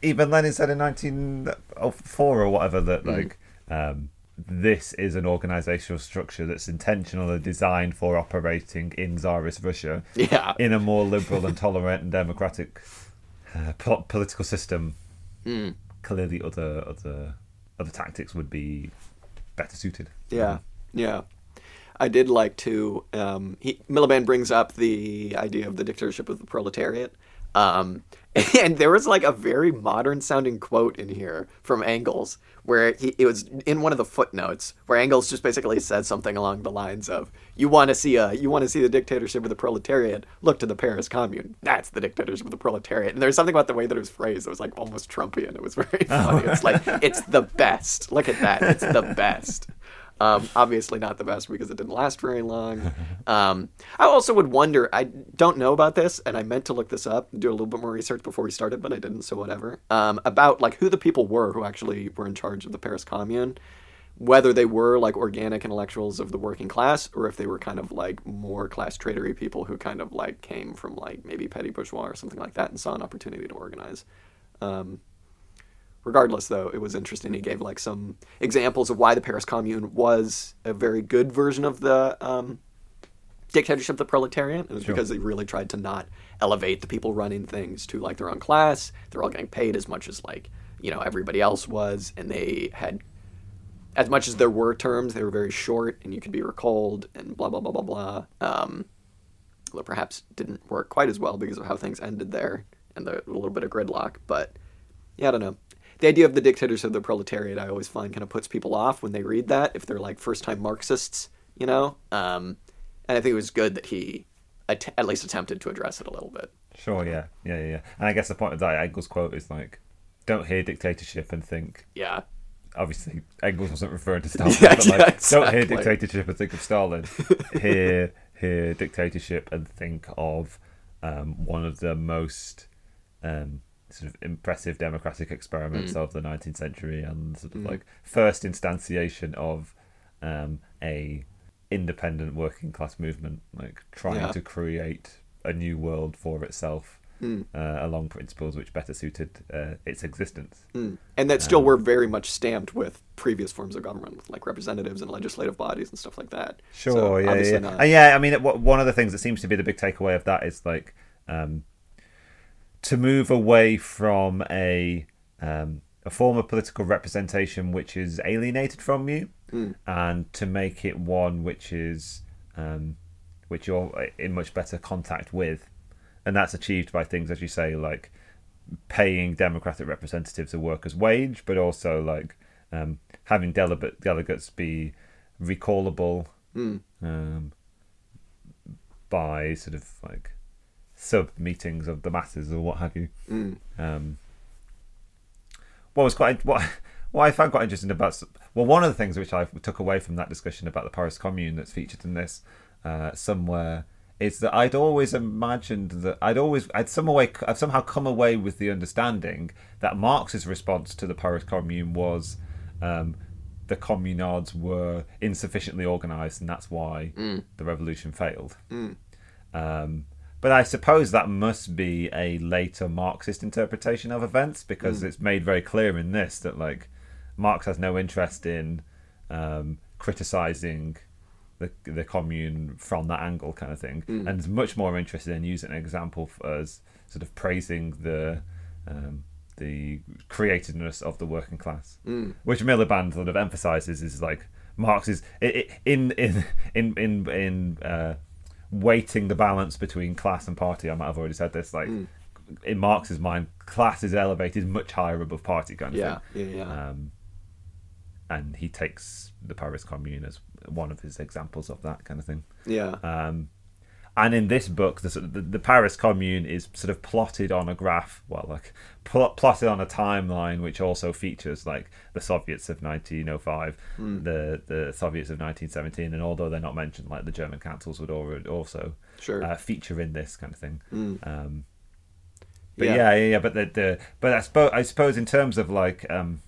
Even Lenin said in nineteen oh four or whatever that like mm. um, this is an organizational structure that's intentionally designed for operating in Tsarist Russia yeah. in a more liberal and tolerant and democratic uh, political system. Mm. Clearly, other other other tactics would be better suited. Yeah, um, yeah. I did like to. Um, he, Miliband brings up the idea of the dictatorship of the proletariat. Um, and there was like a very modern sounding quote in here from Engels where he, it was in one of the footnotes where Engels just basically said something along the lines of, you want to see a, you want to see the dictatorship of the proletariat, look to the Paris Commune. That's the dictatorship of the proletariat. And there's something about the way that it was phrased that was like almost Trumpian. It was very funny. Oh. It's like, it's the best. Look at that. It's the best. Um, obviously not the best because it didn't last very long. Um, I also would wonder, I don't know about this, and I meant to look this up and do a little bit more research before we started, but I didn't, so whatever, um, about like who the people were who actually were in charge of the Paris Commune, whether they were like organic intellectuals of the working class or if they were kind of like more class traitory people who kind of like came from like maybe petty bourgeois or something like that and saw an opportunity to organize. Um Regardless, though, it was interesting. He gave like some examples of why the Paris Commune was a very good version of the um, dictatorship of the proletariat. It was sure. because they really tried to not elevate the people running things to like their own class. They're all getting paid as much as like, you know, everybody else was. And they had, as much as there were terms, they were very short and you could be recalled and blah, blah, blah, blah, blah. Um, well, perhaps didn't work quite as well because of how things ended there and the, a little bit of gridlock. But yeah, I don't know. The idea of the dictatorship of the proletariat, I always find, kind of puts people off when they read that, if they're, like, first-time Marxists, you know? Um, and I think it was good that he att- at least attempted to address it a little bit. Sure, yeah. Yeah, yeah, yeah. And I guess the point of that Engels quote is, like, don't hear dictatorship and think... Yeah. Obviously, Engels wasn't referring to Stalin, yeah, but, like, yeah, exactly. Don't hear dictatorship and think of Stalin. hear, hear dictatorship and think of um, one of the most... Um, sort of impressive democratic experiments mm. of the nineteenth century and sort of mm. like first instantiation of um, a independent working class movement, like trying yeah. to create a new world for itself mm. uh, along principles which better suited uh, its existence. Mm. And that still um, were very much stamped with previous forms of government, with like representatives and legislative bodies and stuff like that. Sure, so yeah, yeah. Not... And yeah, I mean, one of the things that seems to be the big takeaway of that is like, um, to move away from a um, a form of political representation which is alienated from you, mm. and to make it one which is um, which you're in much better contact with, and that's achieved by things, as you say, like paying democratic representatives a worker's wage, but also like um, having delegate delegates be recallable mm. um, by sort of like. Sub meetings of the masses or what have you. Mm. Um, what was quite what what I found quite interesting about well, one of the things which I took away from that discussion about the Paris Commune that's featured in this uh, somewhere is that I'd always imagined that I'd always I'd some way I've somehow come away with the understanding that Marx's response to the Paris Commune was um, the communards were insufficiently organised and that's why mm. the revolution failed. Mm. Um, But I suppose that must be a later Marxist interpretation of events because mm. it's made very clear in this that like Marx has no interest in um, criticising the the commune from that angle kind of thing, mm. and is much more interested in using an example as sort of praising the um, the creativeness of the working class, mm. which Miliband sort of emphasises is like Marx is in in in in in. Uh, weighting the balance between class and party. I might have already said this, like mm. in Marx's mind, class is elevated much higher above party kind of yeah, thing. Yeah, yeah. Um, and he takes the Paris Commune as one of his examples of that kind of thing. Yeah. Um, And in this book, the, the, the Paris Commune is sort of plotted on a graph, well, like pl- plotted on a timeline, which also features like the Soviets of nineteen oh five, mm. the the Soviets of nineteen seventeen, and although they're not mentioned, like the German councils would also sure. uh, feature in this kind of thing. Mm. Um, but yeah, yeah, yeah. yeah but the, the but I suppose I suppose in terms of like um,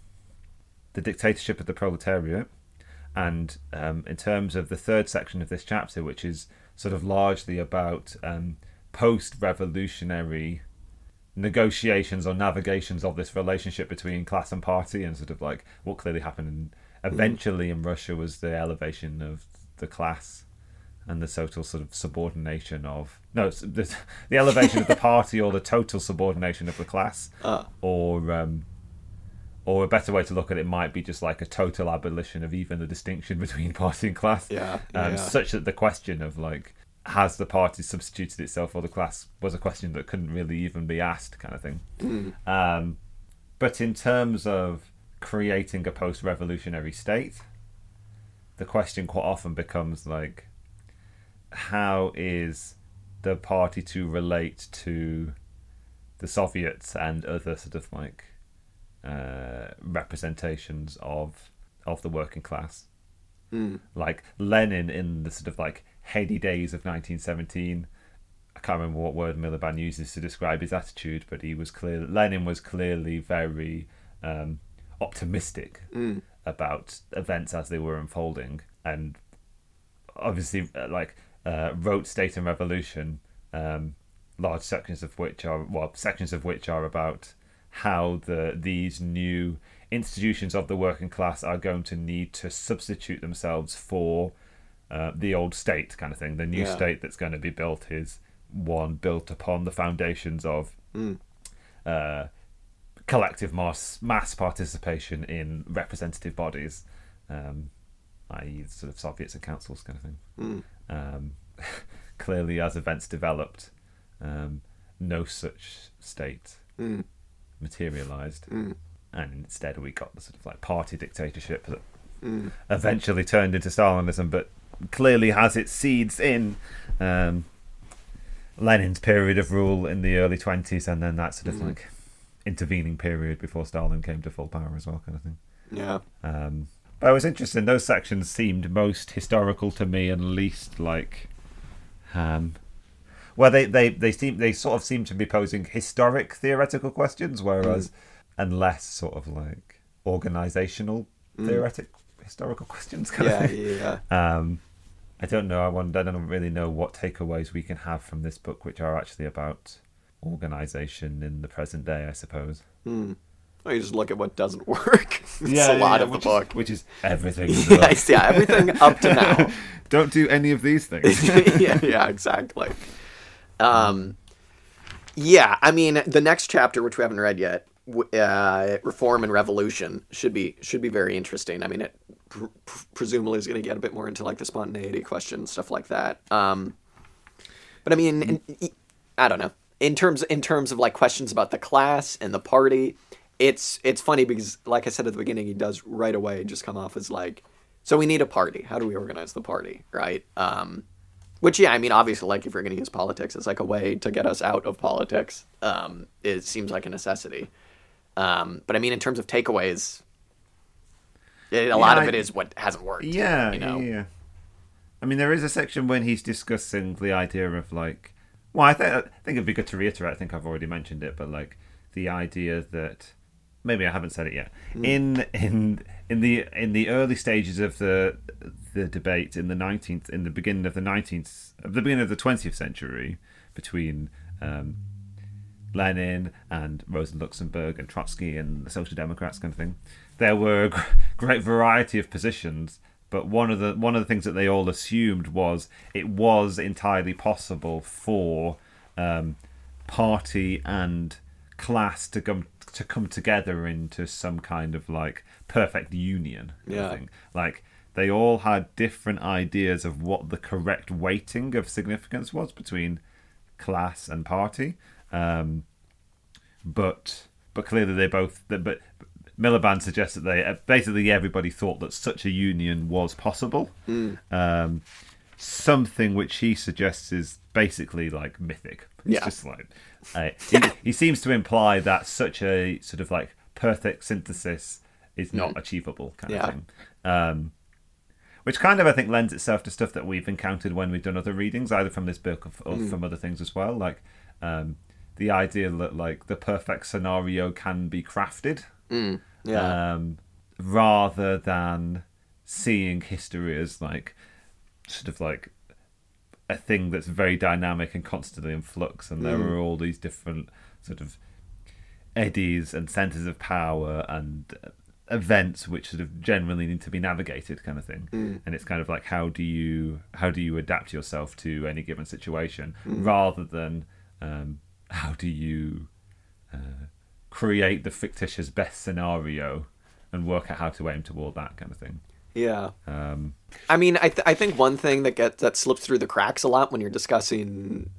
the dictatorship of the proletariat, and um, in terms of the third section of this chapter, which is sort of largely about um, post-revolutionary negotiations or navigations of this relationship between class and party, and sort of like what clearly happened eventually in Russia was the elevation of the class and the total sort of subordination of... No, the, the elevation of the party or the total subordination of the class. Uh. Or, um, or a better way to look at it might be just like a total abolition of even the distinction between party and class. Yeah, um, yeah. Such that the question of like, has the party substituted itself for the class, was a question that couldn't really even be asked, kind of thing. Mm. Um, but in terms of creating a post-revolutionary state, the question quite often becomes like, how is the party to relate to the Soviets and other sort of like uh, representations of of the working class? Mm. Like Lenin in the sort of like heady days of nineteen seventeen, I can't remember what word Miliband uses to describe his attitude, but he was clear. Lenin was clearly very um, optimistic mm. about events as they were unfolding, and obviously like uh, wrote State and Revolution, um, large sections of which are well sections of which are about how the these new institutions of the working class are going to need to substitute themselves for uh, the old state, kind of thing. The new yeah. state that's going to be built is one built upon the foundations of mm. uh, collective mass mass participation in representative bodies, um, that is sort of Soviets and councils, kind of thing. Mm. Um, clearly, as events developed, um, no such state mm. materialised. Mm. And instead we got the sort of like party dictatorship that mm. eventually turned into Stalinism, but clearly has its seeds in um, Lenin's period of rule in the early twenties, and then that sort of mm. like intervening period before Stalin came to full power as well, kind of thing. Yeah. Um, but I was interested in those sections seemed most historical to me and least like... Um, well, they, they, they, seem, they sort of seem to be posing historic theoretical questions, whereas... Mm. and less sort of like organisational mm. theoretic historical questions kind yeah, of thing. Yeah, yeah. Um, I don't know. I wonder, I don't really know what takeaways we can have from this book, which are actually about organisation in the present day, I suppose. Mm. Oh, you just look at what doesn't work. It's yeah, a lot yeah, of the book. Is, which is everything. Yes, yeah, everything up to now. Don't do any of these things. yeah, yeah, exactly. Um, yeah, I mean, the next chapter, which we haven't read yet, Uh, reform and revolution should be should be very interesting. I mean, it pr- pr- presumably is going to get a bit more into like the spontaneity question, stuff like that. Um, but I mean, in, in, I don't know. In terms in terms of like questions about the class and the party, it's it's funny because, like I said at the beginning, he does right away just come off as like, so we need a party. How do we organize the party, right? Um, which, yeah, I mean, obviously, like if you're going to use politics as like a way to get us out of politics, um, it seems like a necessity. Um, but I mean, in terms of takeaways, it, a yeah, lot of I, it is what hasn't worked. Yeah, you know? yeah. I mean, there is a section when he's discussing the idea of like, well, I think I think it'd be good to reiterate. I think I've already mentioned it, but like the idea that maybe I haven't said it yet. Mm. In in in the in the early stages of the the debate in the nineteenth, in the beginning of the nineteenth, at the beginning of the twentieth century, between. Um, Lenin and Rosa Luxemburg and Trotsky and the Social Democrats kind of thing. There were a great variety of positions, but one of the one of the things that they all assumed was it was entirely possible for um, party and class to come to come together into some kind of like perfect union. Yeah. Thing. Like they all had different ideas of what the correct weighting of significance was between class and party. Um, but but clearly they both. But Miliband suggests that they basically everybody thought that such a union was possible, mm. um, something which he suggests is basically like mythic. It's yeah. just like uh, he, he seems to imply that such a sort of like perfect synthesis is not mm. achievable kind yeah. of thing. Um, which kind of, I think, lends itself to stuff that we've encountered when we've done other readings, either from this book or mm. from other things as well. Like um, the idea that like the perfect scenario can be crafted mm. yeah. um, rather than seeing history as like sort of like a thing that's very dynamic and constantly in flux, and there mm. are all these different sort of eddies and centres of power and events which sort of generally need to be navigated, kind of thing. Mm. And it's kind of like how do you how do you adapt yourself to any given situation, mm. rather than um, how do you uh, create the fictitious best scenario and work out how to aim toward that kind of thing. Yeah. Um, I mean, I th- I think one thing that gets that slips through the cracks a lot when you're discussing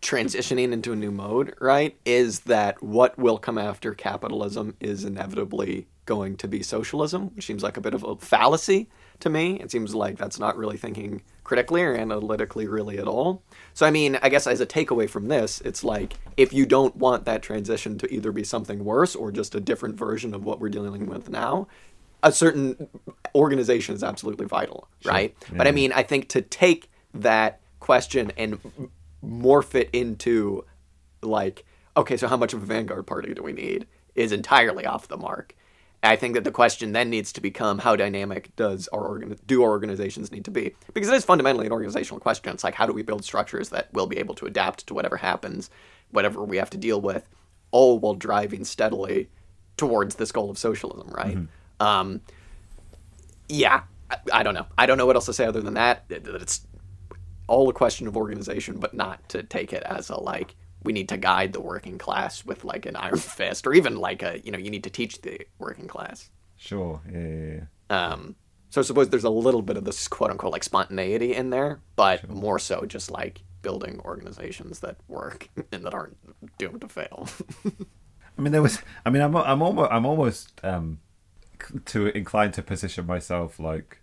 transitioning into a new mode, right, is that what will come after capitalism is inevitably going to be socialism, which seems like a bit of a fallacy to me. It seems like that's not really thinking critically or analytically really at all. So, I mean, I guess as a takeaway from this, it's like if you don't want that transition to either be something worse or just a different version of what we're dealing with now, a certain organization is absolutely vital, right? Sure. Yeah. But I mean, I think to take that question and morph it into like, okay, so how much of a vanguard party do we need is entirely off the mark. I think that the question then needs to become how dynamic does our organ- do our organizations need to be? Because it is fundamentally an organizational question. It's like, how do we build structures that will be able to adapt to whatever happens, whatever we have to deal with, all while driving steadily towards this goal of socialism, right? Mm-hmm. Um, yeah, I, I don't know. I don't know what else to say other than that. It, it's all a question of organization, but not to take it as a, like, we need to guide the working class with, like, an iron fist, or even, like, a, you know, you need to teach the working class. Sure, yeah, yeah, yeah. Um, so I suppose there's a little bit of this, quote-unquote, like, spontaneity in there, but sure. more so just, like, building organizations that work and that aren't doomed to fail. I mean, there was, I mean, I'm, I'm almost, I'm almost, um, to inclined to position myself like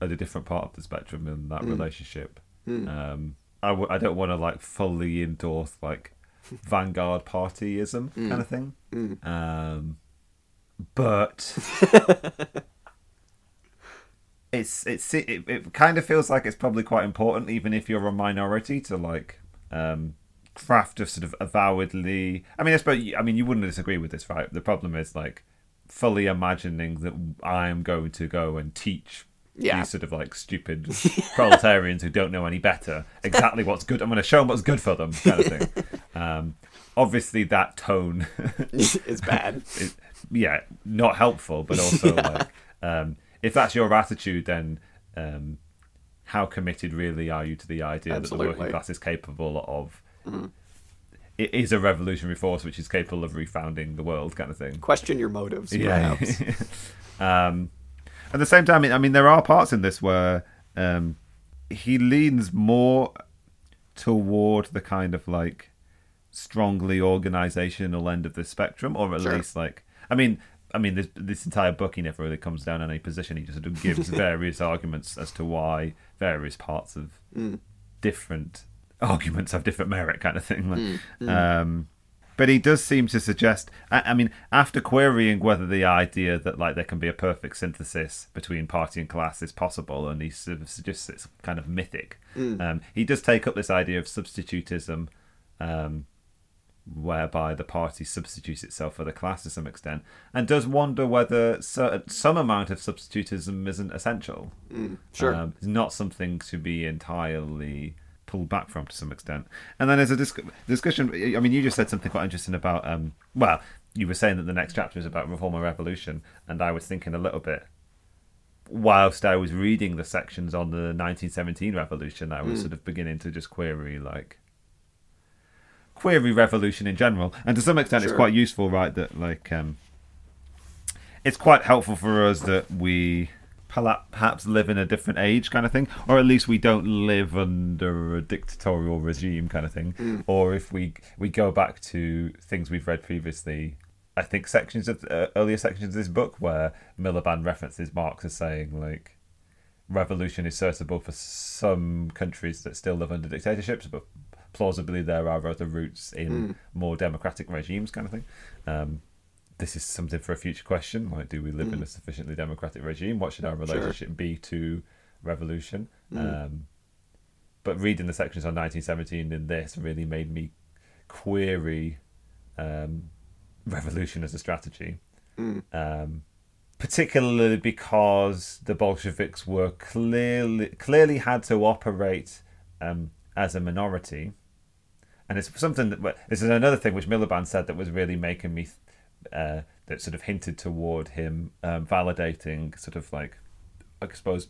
at a different part of the spectrum in that mm. relationship. Mm. Um, I, w- I don't want to like fully endorse like vanguard partyism mm. kind of thing. Mm. Um, but it's, it's, it, it kind of feels like it's probably quite important, even if you're a minority, to like, um, craft a sort of avowedly, I mean, I suppose, I mean, you wouldn't disagree with this, right? The problem is like, fully imagining that I am going to go and teach yeah. these sort of like stupid proletarians who don't know any better exactly what's good. I'm going to show them what's good for them, kind of thing. Um, obviously, that tone is bad. Is, yeah, not helpful, but also yeah. like um, if that's your attitude, then um, how committed really are you to the idea Absolutely. that the working class is capable of? Mm-hmm. It is a revolutionary force which is capable of refounding the world, kind of thing. Question your motives, yeah. perhaps. um, at the same time, I mean, there are parts in this where um, he leans more toward the kind of like strongly organizational end of the spectrum, or at sure. least like, I mean, I mean, this, this entire book he never really comes down on any position. He just sort of gives various arguments as to why various parts of mm. different arguments have different merit, kind of thing. Like, mm, mm. Um, but he does seem to suggest, I, I mean, after querying whether the idea that like there can be a perfect synthesis between party and class is possible, and he sort of suggests it's kind of mythic, mm. um, he does take up this idea of substitutism, um, whereby the party substitutes itself for the class to some extent, and does wonder whether certain, some amount of substitutism isn't essential. Mm, sure. Um, it's not something to be entirely pulled back from to some extent. And then there's a disc- discussion, I mean, you just said something quite interesting about, um, well, you were saying that the next chapter is about reform and revolution, and I was thinking a little bit, whilst I was reading the sections on the nineteen seventeen revolution, I was mm. sort of beginning to just query, like, query revolution in general. And to some extent, sure. it's quite useful, right, that, like, um, it's quite helpful for us that we perhaps live in a different age, kind of thing, or at least we don't live under a dictatorial regime, kind of thing. Mm. Or if we we go back to things we've read previously, I think sections of uh, earlier sections of this book where Miliband references Marx as saying like, revolution is serviceable for some countries that still live under dictatorships, but plausibly there are other roots in mm. more democratic regimes, kind of thing. Um, this is something for a future question. Like, do we live mm. in a sufficiently democratic regime? What should our relationship sure. be to revolution? Mm. Um, but reading the sections on nineteen seventeen in this really made me query um, revolution as a strategy. Mm. Um, particularly because the Bolsheviks were clearly clearly had to operate um, as a minority, and it's something that this is another thing which Miliband said that was really making me uh, that sort of hinted toward him um, validating sort of like I suppose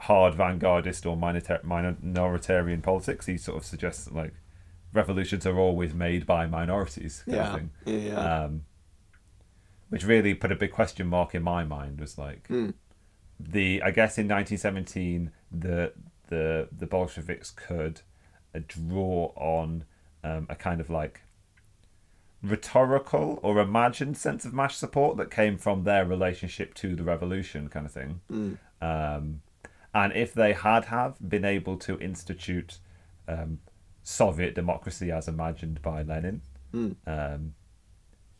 hard vanguardist or minoritar- minoritarian politics. He sort of suggests that like revolutions are always made by minorities, kind yeah. of thing. Yeah, yeah. Um, which really put a big question mark in my mind, was like mm. the I guess in nineteen seventeen the the the Bolsheviks could uh, draw on um, a kind of like rhetorical or imagined sense of mass support that came from their relationship to the revolution, kind of thing. Mm. Um, and if they had have been able to institute um, Soviet democracy as imagined by Lenin. Mm. Um,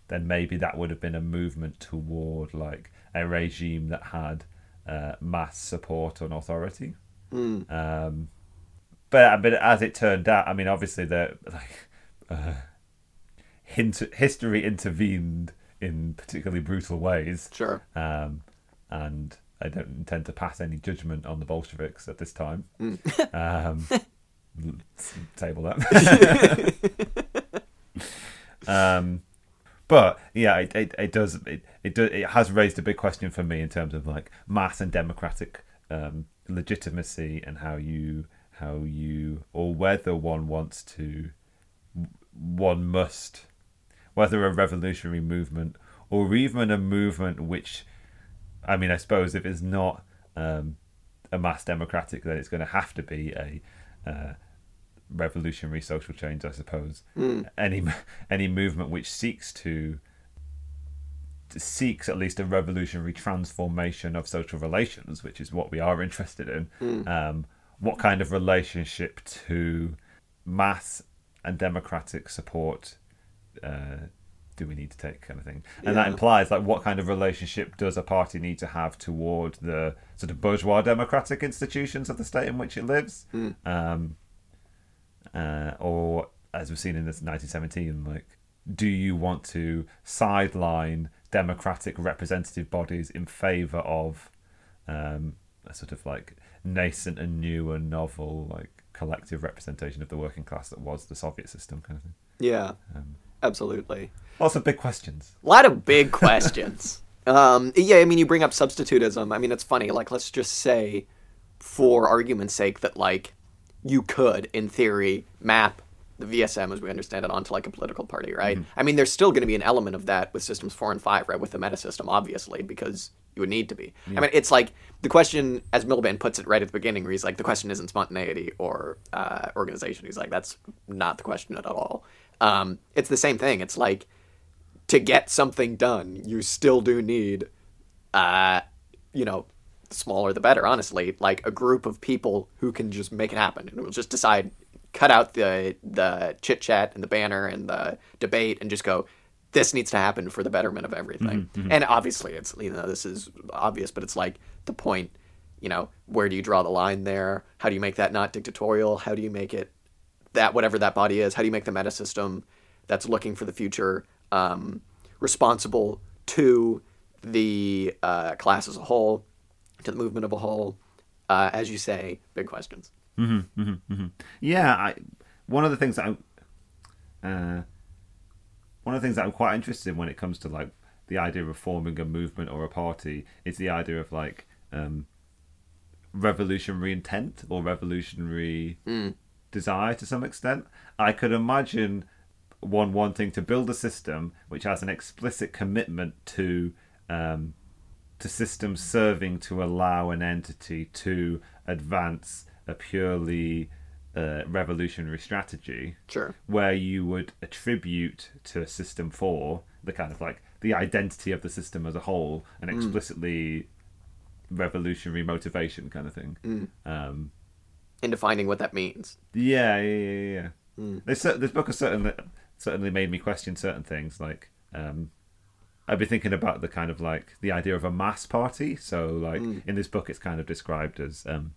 then maybe that would have been a movement toward like a regime that had uh, mass support on authority. Mm. Um, but but as it turned out, I mean, obviously the like uh, hint- history intervened in particularly brutal ways. Sure. Um, and I don't intend to pass any judgment on the Bolsheviks at this time. Mm. um, table that. um. But yeah, it it, it does it it, do, it has raised a big question for me in terms of like mass and democratic um, legitimacy and how you how you or whether one wants to one must whether a revolutionary movement or even a movement which I mean I suppose if it's not um, a mass democratic then it's going to have to be a uh, revolutionary social change, I suppose. Mm. Any any movement which seeks to, to seeks at least a revolutionary transformation of social relations, which is what we are interested in. Mm. Um, what kind of relationship to mass and democratic support uh, do we need to take, kind of thing? And yeah. that implies like what kind of relationship does a party need to have toward the sort of bourgeois democratic institutions of the state in which it lives? Mm. Um, Uh, or, as we've seen in this nineteen seventeen, like, do you want to sideline democratic representative bodies in favour of um, a sort of like nascent and new and novel like collective representation of the working class that was the Soviet system, kind of thing? Yeah, um, absolutely. Lots of big questions. A lot of big questions. um, yeah, I mean, you bring up substitutism. I mean, it's funny. Like, let's just say, for argument's sake, that like. You could, in theory, map the V S M, as we understand it, onto like a political party, right? Mm-hmm. I mean, there's still going to be an element of that with systems four and five, right? With the meta system, obviously, because you would need to be. Yeah. I mean, it's like the question, as Miliband puts it right at the beginning, where he's like, the question isn't spontaneity or uh, organization. He's like, that's not the question at all. Um, it's the same thing. It's like, to get something done, you still do need, uh, you know, the smaller the better, honestly, like a group of people who can just make it happen, and we'll just decide, cut out the the chit chat and the banner and the debate and just go, this needs to happen for the betterment of everything. Mm-hmm. And obviously it's, you know, this is obvious, but it's like the point, you know, where do you draw the line there? How do you make that not dictatorial? How do you make it that whatever that body is, how do you make the meta system that's looking for the future um, responsible to the uh, class as a whole, to the movement of a whole, uh, as you say, big questions. Mm-hmm, mm-hmm, mm-hmm. Yeah, I, one of the things that I'm, uh, one of the things that I'm quite interested in when it comes to like the idea of forming a movement or a party is the idea of like um, revolutionary intent or revolutionary mm. desire to some extent. I could imagine one wanting to build a system which has an explicit commitment to. Um, to systems serving to allow an entity to advance a purely uh, revolutionary strategy, sure. where you would attribute to System four the kind of like the identity of the system as a whole and explicitly mm. revolutionary motivation kind of thing. Mm. Um, and defining what that means. Yeah, yeah, yeah, yeah. Mm. This, this book has certainly, certainly made me question certain things. Like, um, I've been thinking about the kind of like the idea of a mass party. So, like, mm. in this book, it's kind of described as um,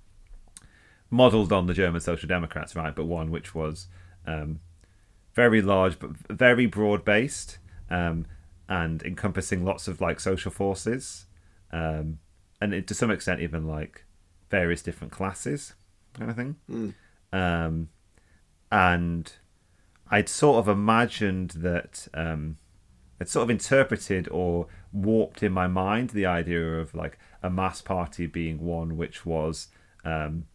modelled on the German Social Democrats, right? But one which was um, very large, but very broad based, um, and encompassing lots of like social forces. Um, and it, to some extent, even like various different classes, kind of thing. Mm. Um, and I'd sort of imagined that, um, I'd sort of interpreted or warped in my mind the idea of like a mass party being one which was um,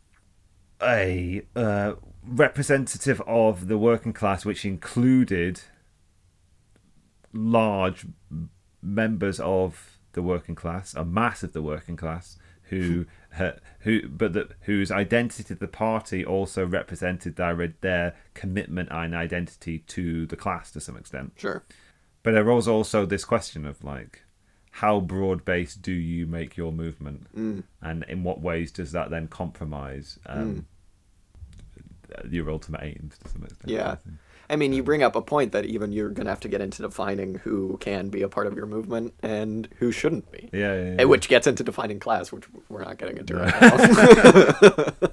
a uh, representative of the working class, which included large members of the working class, a mass of the working class, who uh, who but the, whose identity to the party also represented their, their commitment and identity to the class to some extent. Sure. But there was also this question of like, how broad based do you make your movement, mm. and in what ways does that then compromise um, mm. your ultimate aims to some extent? Yeah. I mean, you bring up a point that even you're going to have to get into defining who can be a part of your movement and who shouldn't be. Yeah, yeah, yeah. Which gets into defining class, which we're not getting into right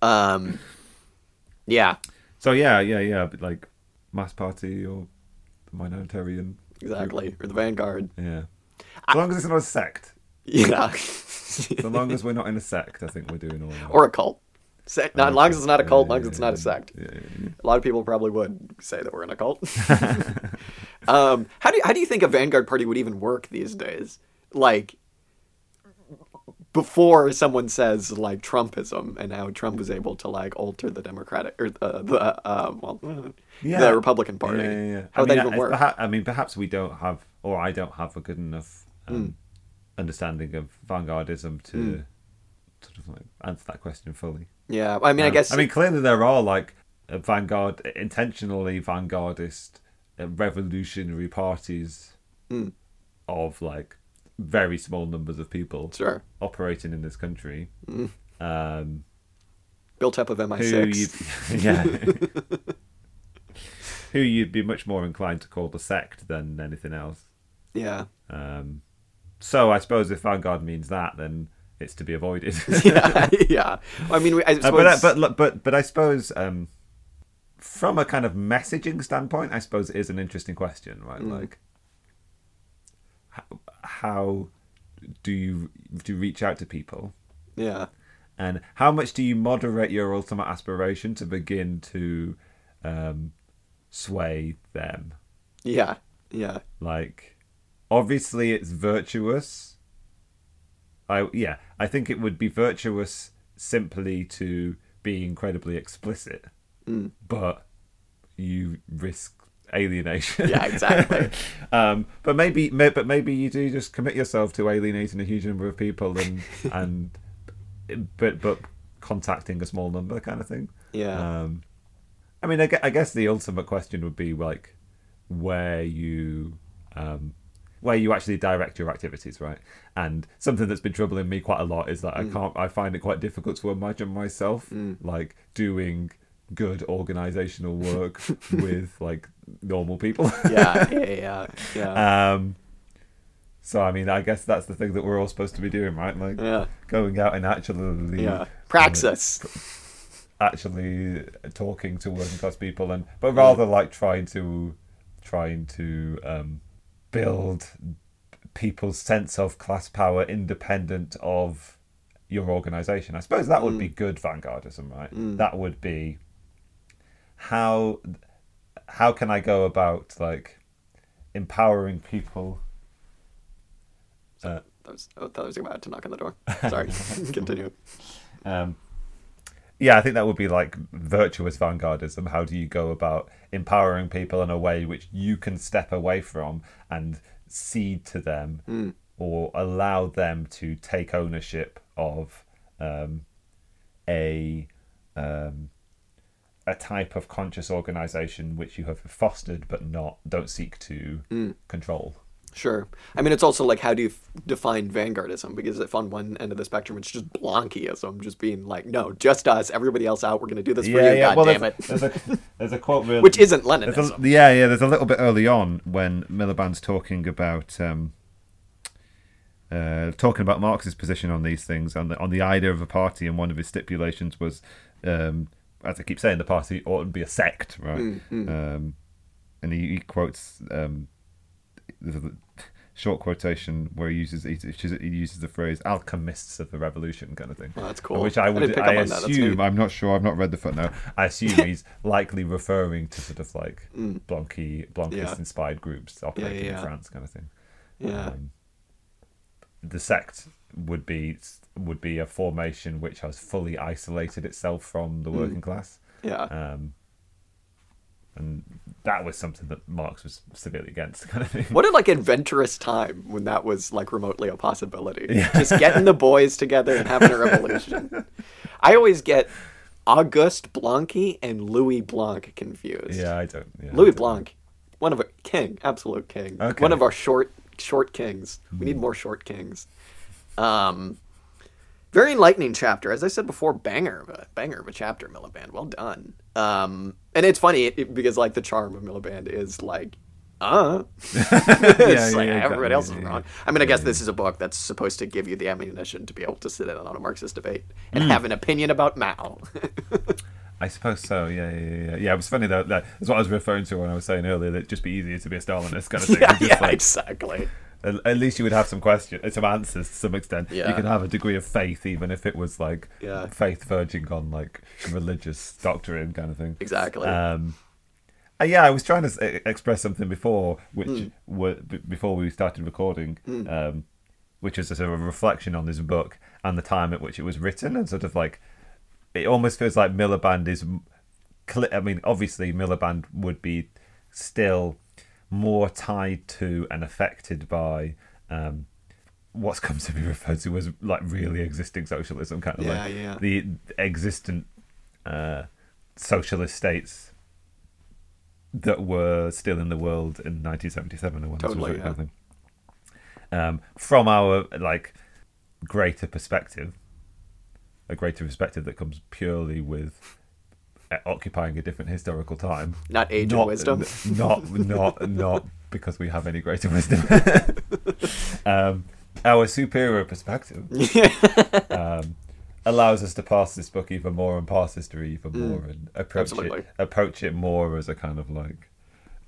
now. um, yeah. So, yeah, yeah, yeah. Like, mass party or the minoritarian. Exactly. Group. Or the vanguard. Yeah. As long I... as it's not a sect. Yeah. So long as we're not in a sect, I think we're doing all right. Or a cult. Sect, not, as long as it's not a cult, as long as it's not a sect. Yeah, yeah, yeah. A lot of people probably would say that we're in a cult. um, how do you, how do you think a vanguard party would even work these days? Like, before someone says like Trumpism and how Trump was able to like alter the Democratic or the the uh, well yeah. the Republican Party. Yeah, yeah, yeah. How I would mean, that even I, work? I mean, perhaps we don't have, or I don't have a good enough um, mm. understanding of vanguardism to. Mm. Sort of like answer that question fully. Yeah, I mean, um, I guess. I mean, clearly there are like vanguard, intentionally vanguardist, uh, revolutionary parties mm. of like very small numbers of people sure. operating in this country, mm. um, built up of M I six. Who yeah, who you'd be much more inclined to call the sect than anything else. Yeah. Um. So I suppose if vanguard means that, then. It's to be avoided. yeah, yeah. Well, I mean, I suppose... uh, but, but but but I suppose um, from a kind of messaging standpoint, I suppose it is an interesting question, right? Mm. Like, how, how do you do you reach out to people? Yeah. And how much do you moderate your ultimate aspiration to begin to um, sway them? Yeah, yeah. Like, obviously, it's virtuous. I, yeah, I think it would be virtuous simply to be incredibly explicit, mm. but you risk alienation. Yeah, exactly. um, but maybe, may, but maybe you do just commit yourself to alienating a huge number of people and and but but contacting a small number, kind of thing. Yeah. Um, I mean, I, I guess the ultimate question would be like where you. Um, where you actually direct your activities, right? And something that's been troubling me quite a lot is that mm. I can't, I find it quite difficult to imagine myself mm. like doing good organizational work with like normal people. yeah, yeah, yeah, yeah. Um, so, I mean, I guess that's the thing that we're all supposed to be doing, right? Like yeah. going out and actually... Yeah, praxis. Um, actually talking to working class people, and but rather mm. like trying to, trying to... Um, build people's sense of class power independent of your organisation. I suppose that would mm. be good vanguardism, right? Mm. That would be how how can I go about like empowering people? Uh, I, was, I thought I was about to knock on the door. Sorry, continue. Um, yeah, I think that would be like virtuous vanguardism. How do you go about empowering people in a way which you can step away from and cede to them mm. or allow them to take ownership of um, a um, a type of conscious organisation which you have fostered but not don't seek to mm. control? Sure. I mean, it's also like, how do you f- define vanguardism? Because if on one end of the spectrum, it's just Blanquiism, just being like, no, just us, everybody else out, we're going to do this yeah, for you, yeah. God well, damn it. There's a, there's a quote really... Which isn't Leninism. A, yeah, yeah, there's a little bit early on when Miliband's talking about... Um, uh, talking about Marx's position on these things, on the, on the idea of a party, and one of his stipulations was, um, as I keep saying, the party ought to be a sect, right? Mm-hmm. Um, and he, he quotes... Um, there's a short quotation where he uses he, he uses the phrase "alchemists of the revolution" kind of thing. Oh, that's cool. Which I would I, I assume I'm not sure I've not read the footnote. I assume he's likely referring to sort of like mm. Blanqui Blanquist yeah. inspired groups operating yeah, yeah, yeah. in France, kind of thing. Yeah. Um, the sect would be would be a formation which has fully isolated itself from the working mm. class. Yeah. Um, And that was something that Marx was severely against, kind of thing. What a like adventurous time when that was like remotely a possibility. Yeah. Just getting the boys together and having a revolution. I always get Auguste Blanqui and Louis Blanc confused. Yeah, I don't. Yeah, Louis I don't Blanc, know. One of our king, absolute king. Okay. One of our short short kings. We need more short kings. Um, very enlightening chapter, as I said before. Banger, of a, banger of a chapter, Miliband. Well done. Um, and it's funny it, because like the charm of Miliband is like, uh, yeah, it's yeah, like, yeah, everyone else yeah, is wrong. I mean, I guess yeah, this is a book that's supposed to give you the ammunition to be able to sit in on a Marxist debate and mm. have an opinion about Mao. I suppose so. Yeah, yeah, yeah. Yeah, it was funny though. That, that's what I was referring to when I was saying earlier that it'd just be easier to be a Stalinist kind of thing. yeah, yeah like... exactly. At least you would have some questions, some answers to some extent. Yeah. You could have a degree of faith, even if it was like yeah. faith verging on like religious doctrine kind of thing. Exactly. Um, yeah, I was trying to express something before, which mm. were, b- before we started recording, mm. um, which is a sort of reflection on this book and the time at which it was written, and sort of like it almost feels like Miliband is. Cl- I mean, obviously Miliband would be still more tied to and affected by um, what's come to be referred to as like really existing socialism, kind of yeah, like yeah. the existent uh, socialist states that were still in the world in nineteen seventy-seven or when totally, this was written, yeah. I think. Um, from our like greater perspective, a greater perspective that comes purely with occupying a different historical time, not age not, and wisdom, not not not because we have any greater wisdom. um, our superior perspective um, allows us to pass this book even more and pass history even more mm, and approach absolutely. it approach it more as a kind of like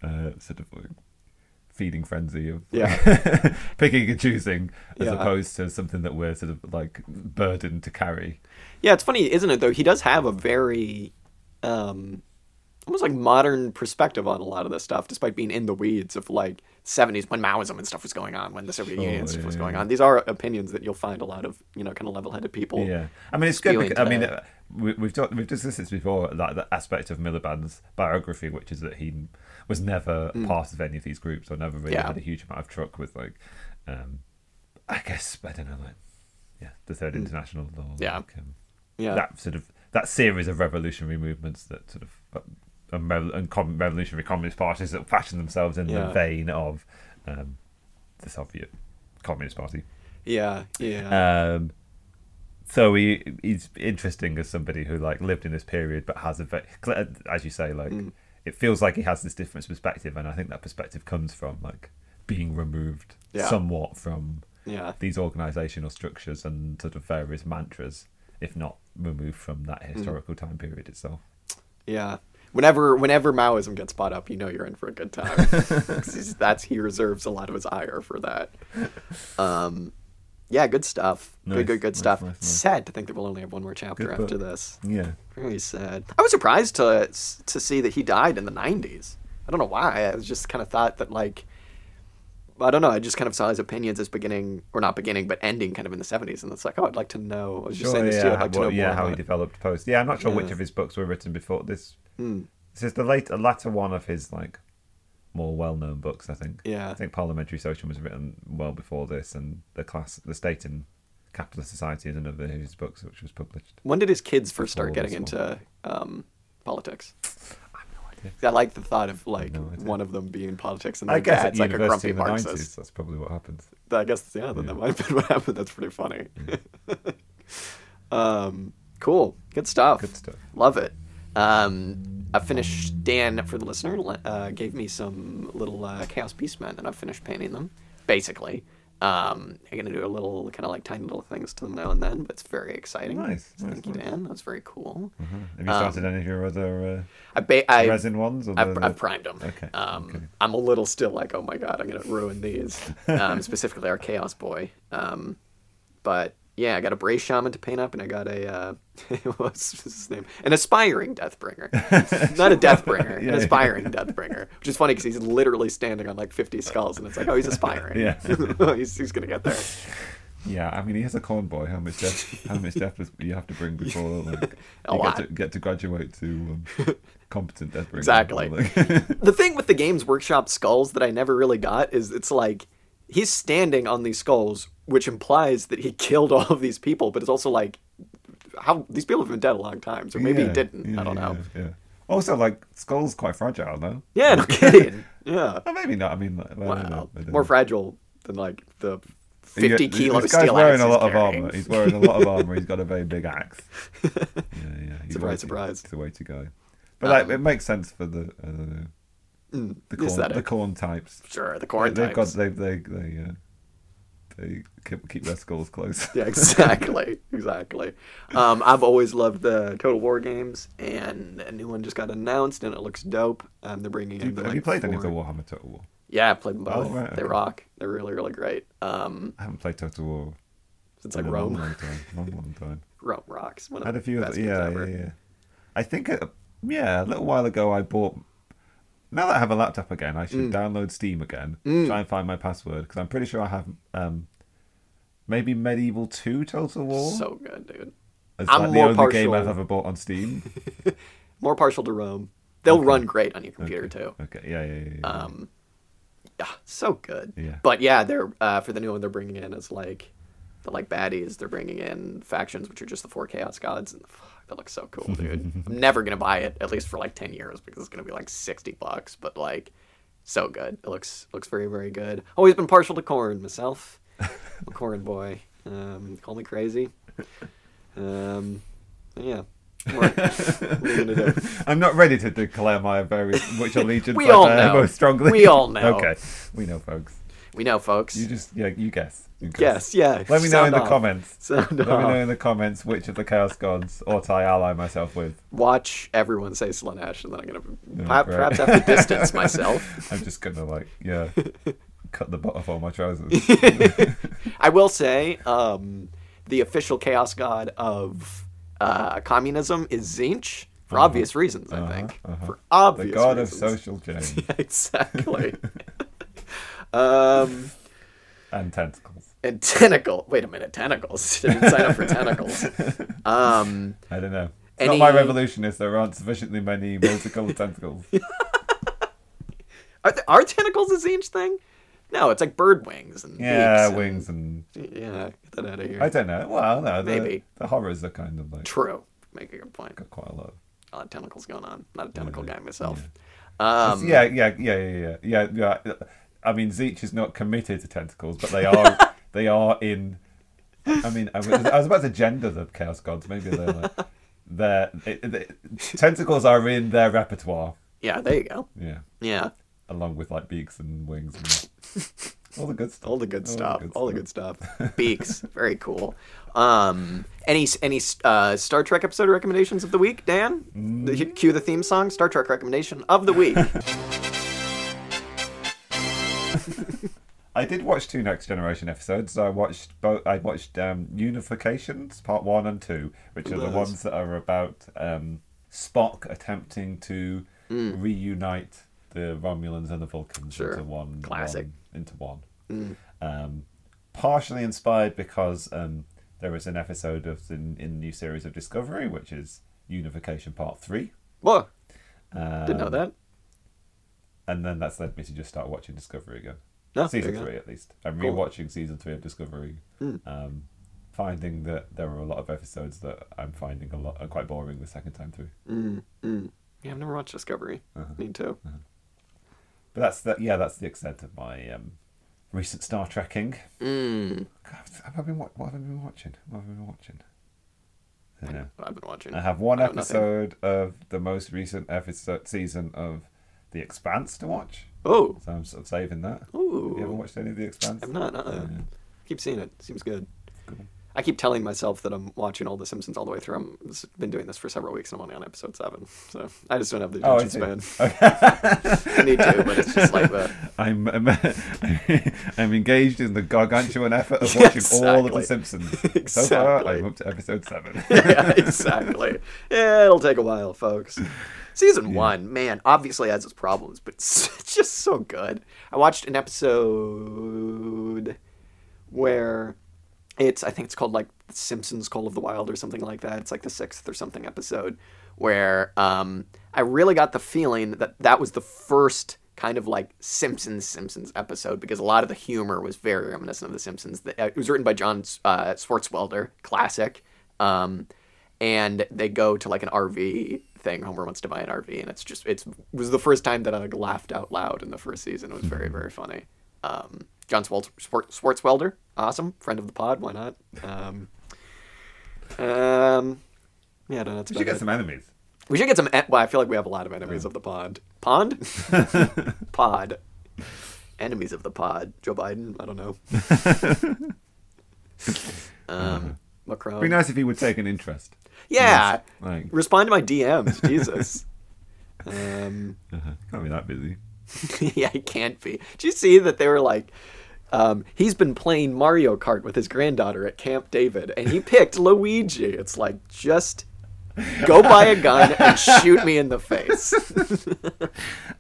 uh, sort of like feeding frenzy of yeah. picking and choosing as yeah. opposed to something that we're sort of like burdened to carry. Yeah, it's funny, isn't it? Though he does have a very Um, almost like modern perspective on a lot of this stuff, despite being in the weeds of like seventies when Maoism and stuff was going on, when the Soviet sure, Union stuff yeah, was going yeah. on. These are opinions that you'll find a lot of, you know, kind of level-headed people. Yeah, I mean, it's good. Because, I mean, we, we've talked, we've discussed this before, like the aspect of Miliband's biography, which is that he was never mm. part of any of these groups, or never really yeah. had a huge amount of truck with, like, um, I guess I don't know, like, yeah, the Third mm. International, or yeah, like, um, yeah, that sort of. That series of revolutionary movements that sort of and, and revolutionary communist parties that fashion themselves in yeah. the vein of um, the Soviet Communist Party. Yeah, yeah. Um, so he he's interesting as somebody who like lived in this period, but has a as you say, like mm. it feels like he has this different perspective, and I think that perspective comes from like being removed yeah. somewhat from yeah. these organisational structures and sort of various mantras, if not removed from that historical mm. time period itself. Yeah. Whenever whenever Maoism gets brought up, you know you're in for a good time. That's he reserves a lot of his ire for that. Um, yeah, good stuff. Nice, good, good, good nice, stuff. Nice, nice. Sad to think that we'll only have one more chapter good after book. this. Yeah. Very sad. I was surprised to to see that he died in the nineties. I don't know why. I was just kind of thought that like, I don't know, I just kind of saw his opinions as beginning, or not beginning, but ending kind of in the seventies, and it's like, oh, I'd like to know, I was just sure, saying this yeah, too, I'd like to know well, yeah, more how he it. developed post. Yeah, I'm not sure yeah. which of his books were written before this. Mm. This is the late, latter one of his, like, more well-known books, I think. Yeah. I think Parliamentary Socialism was written well before this, and The Class, The State in Capitalist Society is another of his books which was published. When did his kids first start getting into um, politics? I have no idea. I like the thought of like no one of them being in politics and the dad's like a grumpy Marxist. nineties, that's probably what happened. I guess yeah, yeah. Then that might have been what happened. That's pretty funny. Yeah. um, cool, good stuff. Good stuff. Love it. Um, I finished. Dan, for the listener, uh, gave me some little uh, Chaos Beastmen, and I've finished painting them. Basically, um, I'm gonna do a little kind of like tiny little things to them now and then, but it's very exciting. Nice, so nice thank nice. you, Dan. That's very cool. Mm-hmm. Have you started um, any of your other uh, I ba- I, resin ones? Or I've, the... I've primed them. Okay. Um, okay. I'm a little still like, oh my god, I'm gonna ruin these. um, specifically, our Chaos Boy. Um, but. Yeah, I got a Bray Shaman to paint up, and I got a, uh, what's his name? An aspiring Deathbringer. Not a Deathbringer, yeah, an aspiring yeah. Deathbringer. Which is funny because he's literally standing on like fifty skulls, and it's like, oh, he's aspiring. Yeah. he's he's going to get there. Yeah, I mean, he has a convoy. How much death, how much death do you have to bring before like, you get to, get to graduate to um, competent Deathbringer? Exactly. The thing with the Games Workshop skulls that I never really got is it's like, he's standing on these skulls, which implies that he killed all of these people, but it's also like, how these people have been dead a long time, so maybe yeah, he didn't. Yeah, I don't yeah, know. Yeah. Also, like, skulls quite fragile, though. Yeah, no kidding. Yeah. Well, maybe not. I mean, like, well, I don't know. I don't more know. fragile than like the fifty kilo steel axe. This guy's wearing a lot of armor. He's wearing a lot of armor. He's got a very big axe. Yeah, yeah. He's surprise, way, surprise. It's the way to go. But um, like, it makes sense for the. I don't know. Mm, the, corn, the corn types. Sure, the corn they, types. They've got, they, they, they, uh, they keep, keep their skulls close. Yeah, exactly. exactly. Um, I've always loved the Total War games, and a new one just got announced, and it looks dope. Um, they're bringing in the Have you played forward. any of the Warhammer Total War? Yeah, I played them both. Oh, right, okay. They rock. They're really, really great. Um, I haven't played Total War since like Rome. Long, long time. Long, long time. Rome rocks. One of Had a few. Of the, yeah, yeah, yeah. I think, it, yeah, a little while ago I bought. Now that I have a laptop again, I should mm. download Steam again, mm. try and find my password, because I'm pretty sure I have um, maybe Medieval two Total War. So good, dude. It's I'm like the only partial... game I've ever bought on Steam. More partial to Rome. They'll okay. run great on your computer, okay. too. Okay, yeah, yeah, yeah. yeah. Um, ah, so good. Yeah. But yeah, they're uh, for the new one they're bringing in is like, the like baddies, they're bringing in factions, which are just the four Chaos Gods, and the that looks so cool, dude. I'm never going to buy it, at least for like ten years, because it's going to be like sixty bucks, but like, so good. It looks looks very, very good. Always been partial to corn myself. I'm a corn boy. Um, call me crazy. Um, yeah. What, what are you gonna do? I'm not ready to declare my very which allegiance we all know. most strongly. We all know. Okay. We know, folks. We know, folks. You just, yeah, you guess. You guess. guess, yeah. Let me know Sound in the off. comments. Sound Let off. me know in the comments which of the Chaos Gods ought I ally myself with. Watch everyone say Slaanesh, and then I'm going to oh, perhaps right. have to distance myself. I'm just going to, like, yeah, cut the butt off all my trousers. I will say, um, the official Chaos God of uh, communism is Zinch. For uh-huh. obvious reasons, I uh-huh. think. Uh-huh. For obvious reasons. The God reasons. of social change. Yeah, exactly. Um, and tentacles. And tentacle. Wait a minute, tentacles. Didn't sign up for tentacles. Um, I don't know. It's any... not my revolution is there aren't sufficiently many multicolored tentacles. are, there, are tentacles a Zinch thing? No, it's like bird wings and yeah, wings and, and yeah. Get that out of here. I don't know. Well, no, the, maybe the horrors are kind of like true. Make a good point. Got quite a lot. A lot of tentacles going on. Not a tentacle yeah, guy myself. Yeah. Um, yeah, yeah, yeah, yeah, yeah, yeah. yeah. I mean, Zeech is not committed to tentacles, but they are they are in... I mean, I was, I was about to gender the Chaos Gods. Maybe they're like... They're, they, they, tentacles are in their repertoire. Yeah, there you go. Yeah. Yeah. Along with, like, beaks and wings and all the good stuff. All the good all stuff. The good all stuff. the good stuff. Beaks. Very cool. Um, any any uh, Star Trek episode recommendations of the week, Dan? Mm. The, cue the theme song. Star Trek recommendation of the week. I did watch two Next Generation episodes. I watched both. I watched um, Unifications Part One and Two, which are Love. the ones that are about um, Spock attempting to mm. reunite the Romulans and the Vulcans sure. into one. Classic. One, into one. Mm. Um, partially inspired because um, there was an episode of the, in the new series of Discovery, which is Unification Part Three. What? Um, Didn't know that. And then that's led me to just start watching Discovery again. No, season three, at least. I'm cool. rewatching season three of Discovery, mm. um, finding that there are a lot of episodes that I'm finding a lot are quite boring the second time through. Mm, mm. Yeah, I've never watched Discovery. Uh-huh. Need to. Uh-huh. But that's the, yeah, that's the extent of my um, recent Star Trekking. Mm. God, have I been what? What have I been watching? What have I been watching? I don't know. I've been watching. I have one I episode of the most recent episode season of The Expanse to watch. Oh, so I'm sort of saving that. Oh, have you ever watched any of The Expanse? I've not. Uh, yeah. I keep seeing it. Seems good. Cool. I keep telling myself that I'm watching all The Simpsons all the way through. I've been doing this for several weeks, and I'm only on episode seven. So I just don't have the attention oh, span. Okay. I need to, but it's just like that. I'm I'm, I'm engaged in the gargantuan effort of watching exactly. all of The Simpsons. Exactly. So far, I'm up to episode seven. Yeah, exactly. Yeah, it'll take a while, folks. Season yeah. one, man, obviously has its problems, but it's just so good. I watched an episode where... It's, I think it's called, like, The Simpsons Call of the Wild or something like that. It's, like, the sixth or something episode where um, I really got the feeling that that was the first kind of, like, Simpsons Simpsons episode because a lot of the humor was very reminiscent of The Simpsons. It was written by John uh, Swartzwelder, classic. Um, and they go to, like, an R V thing. Homer wants to buy an R V. And it's just, it's, it was the first time that I, like, laughed out loud in the first season. It was very, very funny. Um, John Swartzwelder, awesome, friend of the pod, why not? Um, um, yeah, I don't know. That's we should get it. some enemies. We should get some, en- well, I feel like we have a lot of enemies oh. of the pod. Pond? Pod. Enemies of the pod. Joe Biden, I don't know. um, Macron. It'd be nice if he would take an interest. Yeah, in like... respond to my D Ms, Jesus. Um, uh-huh. Can't be that busy. Yeah, he can't be. Did you see that they were like, um, he's been playing Mario Kart with his granddaughter at Camp David, and he picked Luigi. It's like, just go buy a gun and shoot me in the face.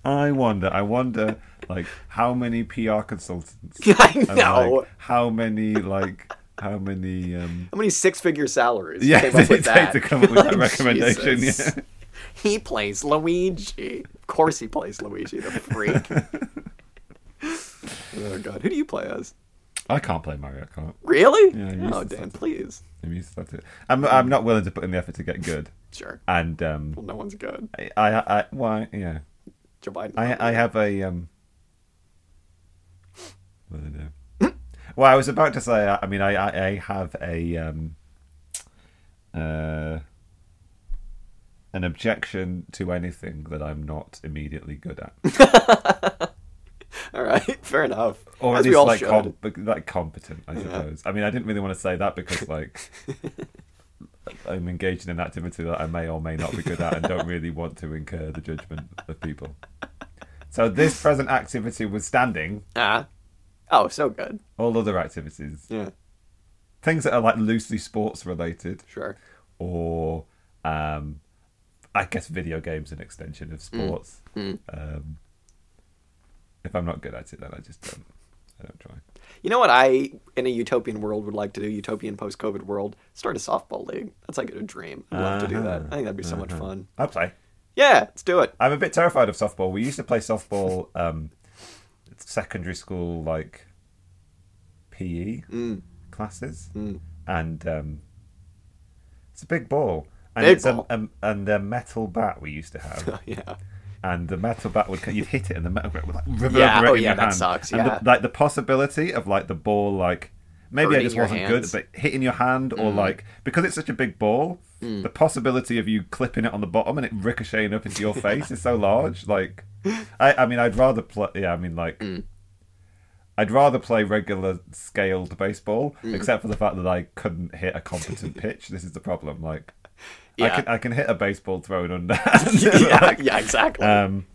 I wonder, I wonder, like, how many P R consultants? I know. And, like, how many, like... How many... Um... How many six-figure salaries yeah, came up with that? to come up with that recommendation, Jesus. Yeah. He plays Luigi. Of course he plays Luigi, the freak. Oh, God. Who do you play as? I can't play Mario Kart. Really? Yeah, oh, Dan, please. I'm used to that too. I'm, I'm not willing to put in the effort to get good. Sure. And um, well, no one's good. I, I, I why? Yeah. Joe Biden. I, I have a... Um... What do I do? Well, I was about to say, I mean, I, I, I have a... Um, uh... an objection to anything that I'm not immediately good at. All right, fair enough. Or As at least like, com- like competent, I suppose. Yeah. I mean, I didn't really want to say that because like I'm engaged in an activity that I may or may not be good at and don't really want to incur the judgment of people. So this present activity was standing. Ah, oh, so good. All other activities. Yeah. Things that are like loosely sports related. Sure. Or... um. I guess video games an extension of sports. Mm. Mm. Um, if I'm not good at it, then I just don't. I don't try. You know what I, in a utopian world, would like to do? Utopian post-COVID world, start a softball league. That's like a dream. I'd love uh-huh. to do that. I think that'd be so uh-huh. much fun. I'd play. Yeah, let's do it. I'm a bit terrified of softball. We used to play softball um, secondary school, like P E mm. classes, mm. and um, it's a big ball. And it's a, a, and a metal bat we used to have. Yeah. And the metal bat would you'd hit it and the metal bat would like reverberate yeah, oh, in yeah, your that hand. Sucks, yeah. And the, like the possibility of like the ball like maybe hurting I just wasn't hands. good, but hitting your hand mm. or like because it's such a big ball, mm. the possibility of you clipping it on the bottom and it ricocheting up into your face is so large. Like, I, I mean, I'd rather play. Yeah, I mean, like, mm. I'd rather play regular scaled baseball, mm. except for the fact that I couldn't hit a competent pitch. This is the problem. Like. Yeah. I can I can hit a baseball thrown under. yeah, like, yeah, exactly. Um,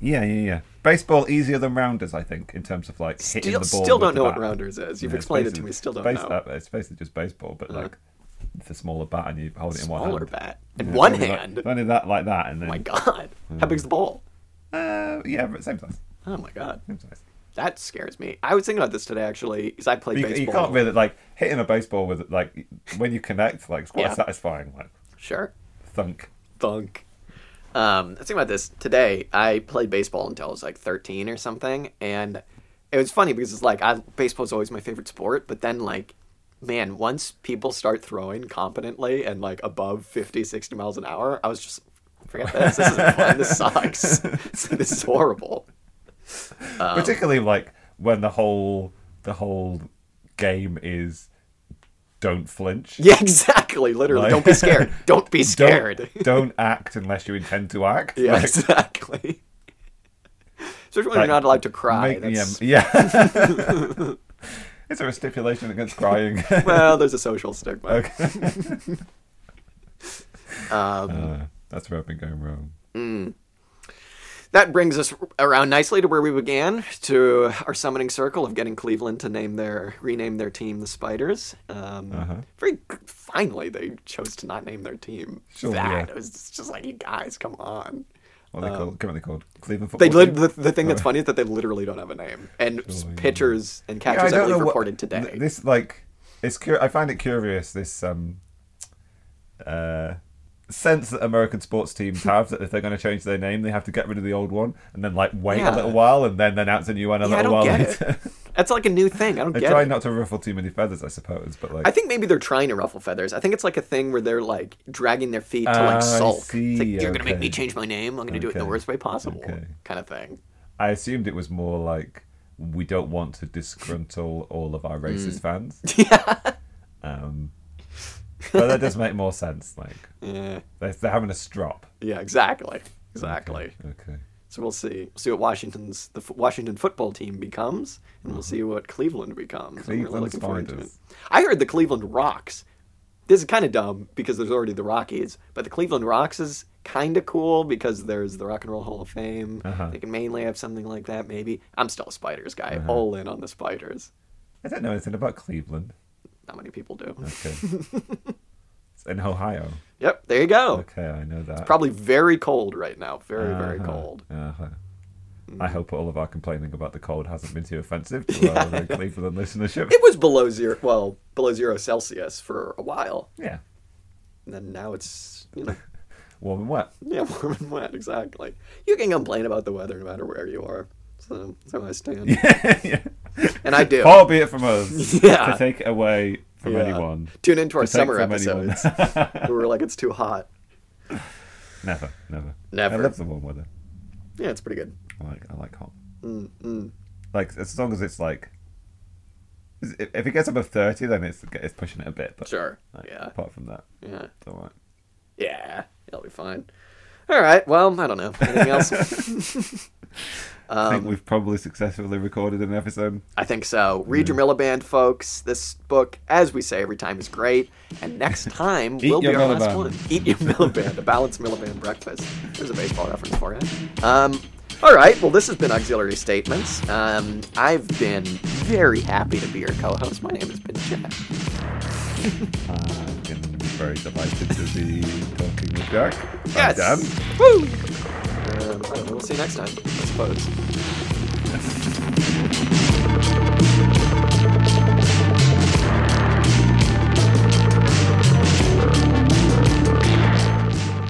yeah, yeah, yeah. Baseball easier than rounders, I think, in terms of like still, hitting the ball. Still don't know bat. What rounders is. You've yeah, explained it to me. Still don't base, know. Uh, it's basically just baseball, but uh-huh. like it's a smaller bat and you hold it in one hand. Smaller bat in yeah, one hand. Like, only that like that, and then. Oh my God, um, how big's the ball? Uh, yeah, but same size. Oh my God, same size. That scares me. I was thinking about this today, actually, because I played you, baseball. You can't really, like, hitting a baseball with, like, when you connect, like, it's quite yeah. satisfying. Like, sure. Thunk. Thunk. Um, I was thinking about this today. I played baseball until I was, like, thirteen or something, and it was funny because it's like, I, baseball is always my favorite sport, but then, like, man, once people start throwing competently and, like, above fifty, sixty miles an hour, I was just... forget this. This isn't fun. This sucks. This is horrible. Um, Particularly like when the whole the whole game is don't flinch. Yeah, exactly. Literally, like, don't be scared. Don't be scared. Don't, don't act unless you intend to act. Yeah, like, exactly. Especially when like, you're not allowed to cry. Make, that's... Yeah. yeah. Is there a stipulation against crying? Well, there's a social stigma. Okay. um, uh, that's where I've been going wrong. Mm. That brings us around nicely to where we began, to our summoning circle of getting Cleveland to name their rename their team the Spiders. Um, uh-huh. Very finally, they chose to not name their team sure, that. Yeah. It was just like, you guys, come on. What are they um, called? What are they called? Cleveland football. They li- the, the thing that's funny is that they literally don't have a name, and sure, pitchers yeah. and catchers yeah, I, I believe reported what, today. Th- this like, it's cur- I find it curious. This um, uh, sense that American sports teams have that if they're going to change their name, they have to get rid of the old one and then like wait yeah. a little while and then announce a new one a yeah, little I don't while get later. It. That's like a new thing. I don't. They get try it. Not to ruffle too many feathers, I suppose. But like, I think maybe they're trying to ruffle feathers. I think it's like a thing where they're like dragging their feet to like uh, sulk. Like, you're okay. gonna make me change my name. I'm gonna okay. do it in the worst way possible, okay. kind of thing. I assumed it was more like we don't want to disgruntle all of our racist mm. fans. Yeah. Um, but that does make more sense. Like, yeah. they're, they're having a strop. Yeah. Exactly. Exactly. Okay. okay. So we'll see. We'll see what Washington's the Washington football team becomes, and we'll see what Cleveland becomes. Cleveland I'm really looking forward to it. I heard the Cleveland Rocks. This is kind of dumb because there's already the Rockies, but the Cleveland Rocks is kind of cool because there's the Rock and Roll Hall of Fame. Uh-huh. They can mainly have something like that, maybe. I'm still a Spiders guy. Uh-huh. All in on the Spiders. I don't know anything about Cleveland. Not many people do. Okay. It's in Ohio. Yep, there you go. Okay, I know that. It's probably very cold right now. Very, uh-huh. very cold. Uh-huh. Mm. I hope all of our complaining about the cold hasn't been too offensive to yeah. our Cleveland listenership. It was below zero, well, below zero Celsius for a while. Yeah. And then now it's, you know. Warm and wet. Yeah, warm and wet, exactly. You can complain about the weather no matter where you are. So that's how I stand. Yeah, yeah. And I do. Far be it from us yeah. to take it away from yeah. anyone. Tune into our to summer episodes where we're like, it's too hot. Never, never. Never. I love the warm weather. Yeah, it's pretty good. I like, I like hot. Mm, mm. Like, as long as it's like, if it gets above thirty, then it's it's pushing it a bit. But sure, like, yeah. Apart from that, yeah. It's all right. Yeah, it'll be fine. All right, well, I don't know. Anything else? Um, I think we've probably successfully recorded an episode. I think so. Read yeah. your Miliband, folks. This book, as we say every time, is great. And next time will be our Miliband. last one. Eat your Miliband. A balanced Miliband breakfast. There's a baseball reference for you. Um, all right. Well, this has been Auxiliary Statements. Um, I've been very happy to be your co-host. My name has been Jack. I've been very delighted to be talking with Jack. Yes. Dan. Woo! Um, I don't know, we'll see you next time, I suppose.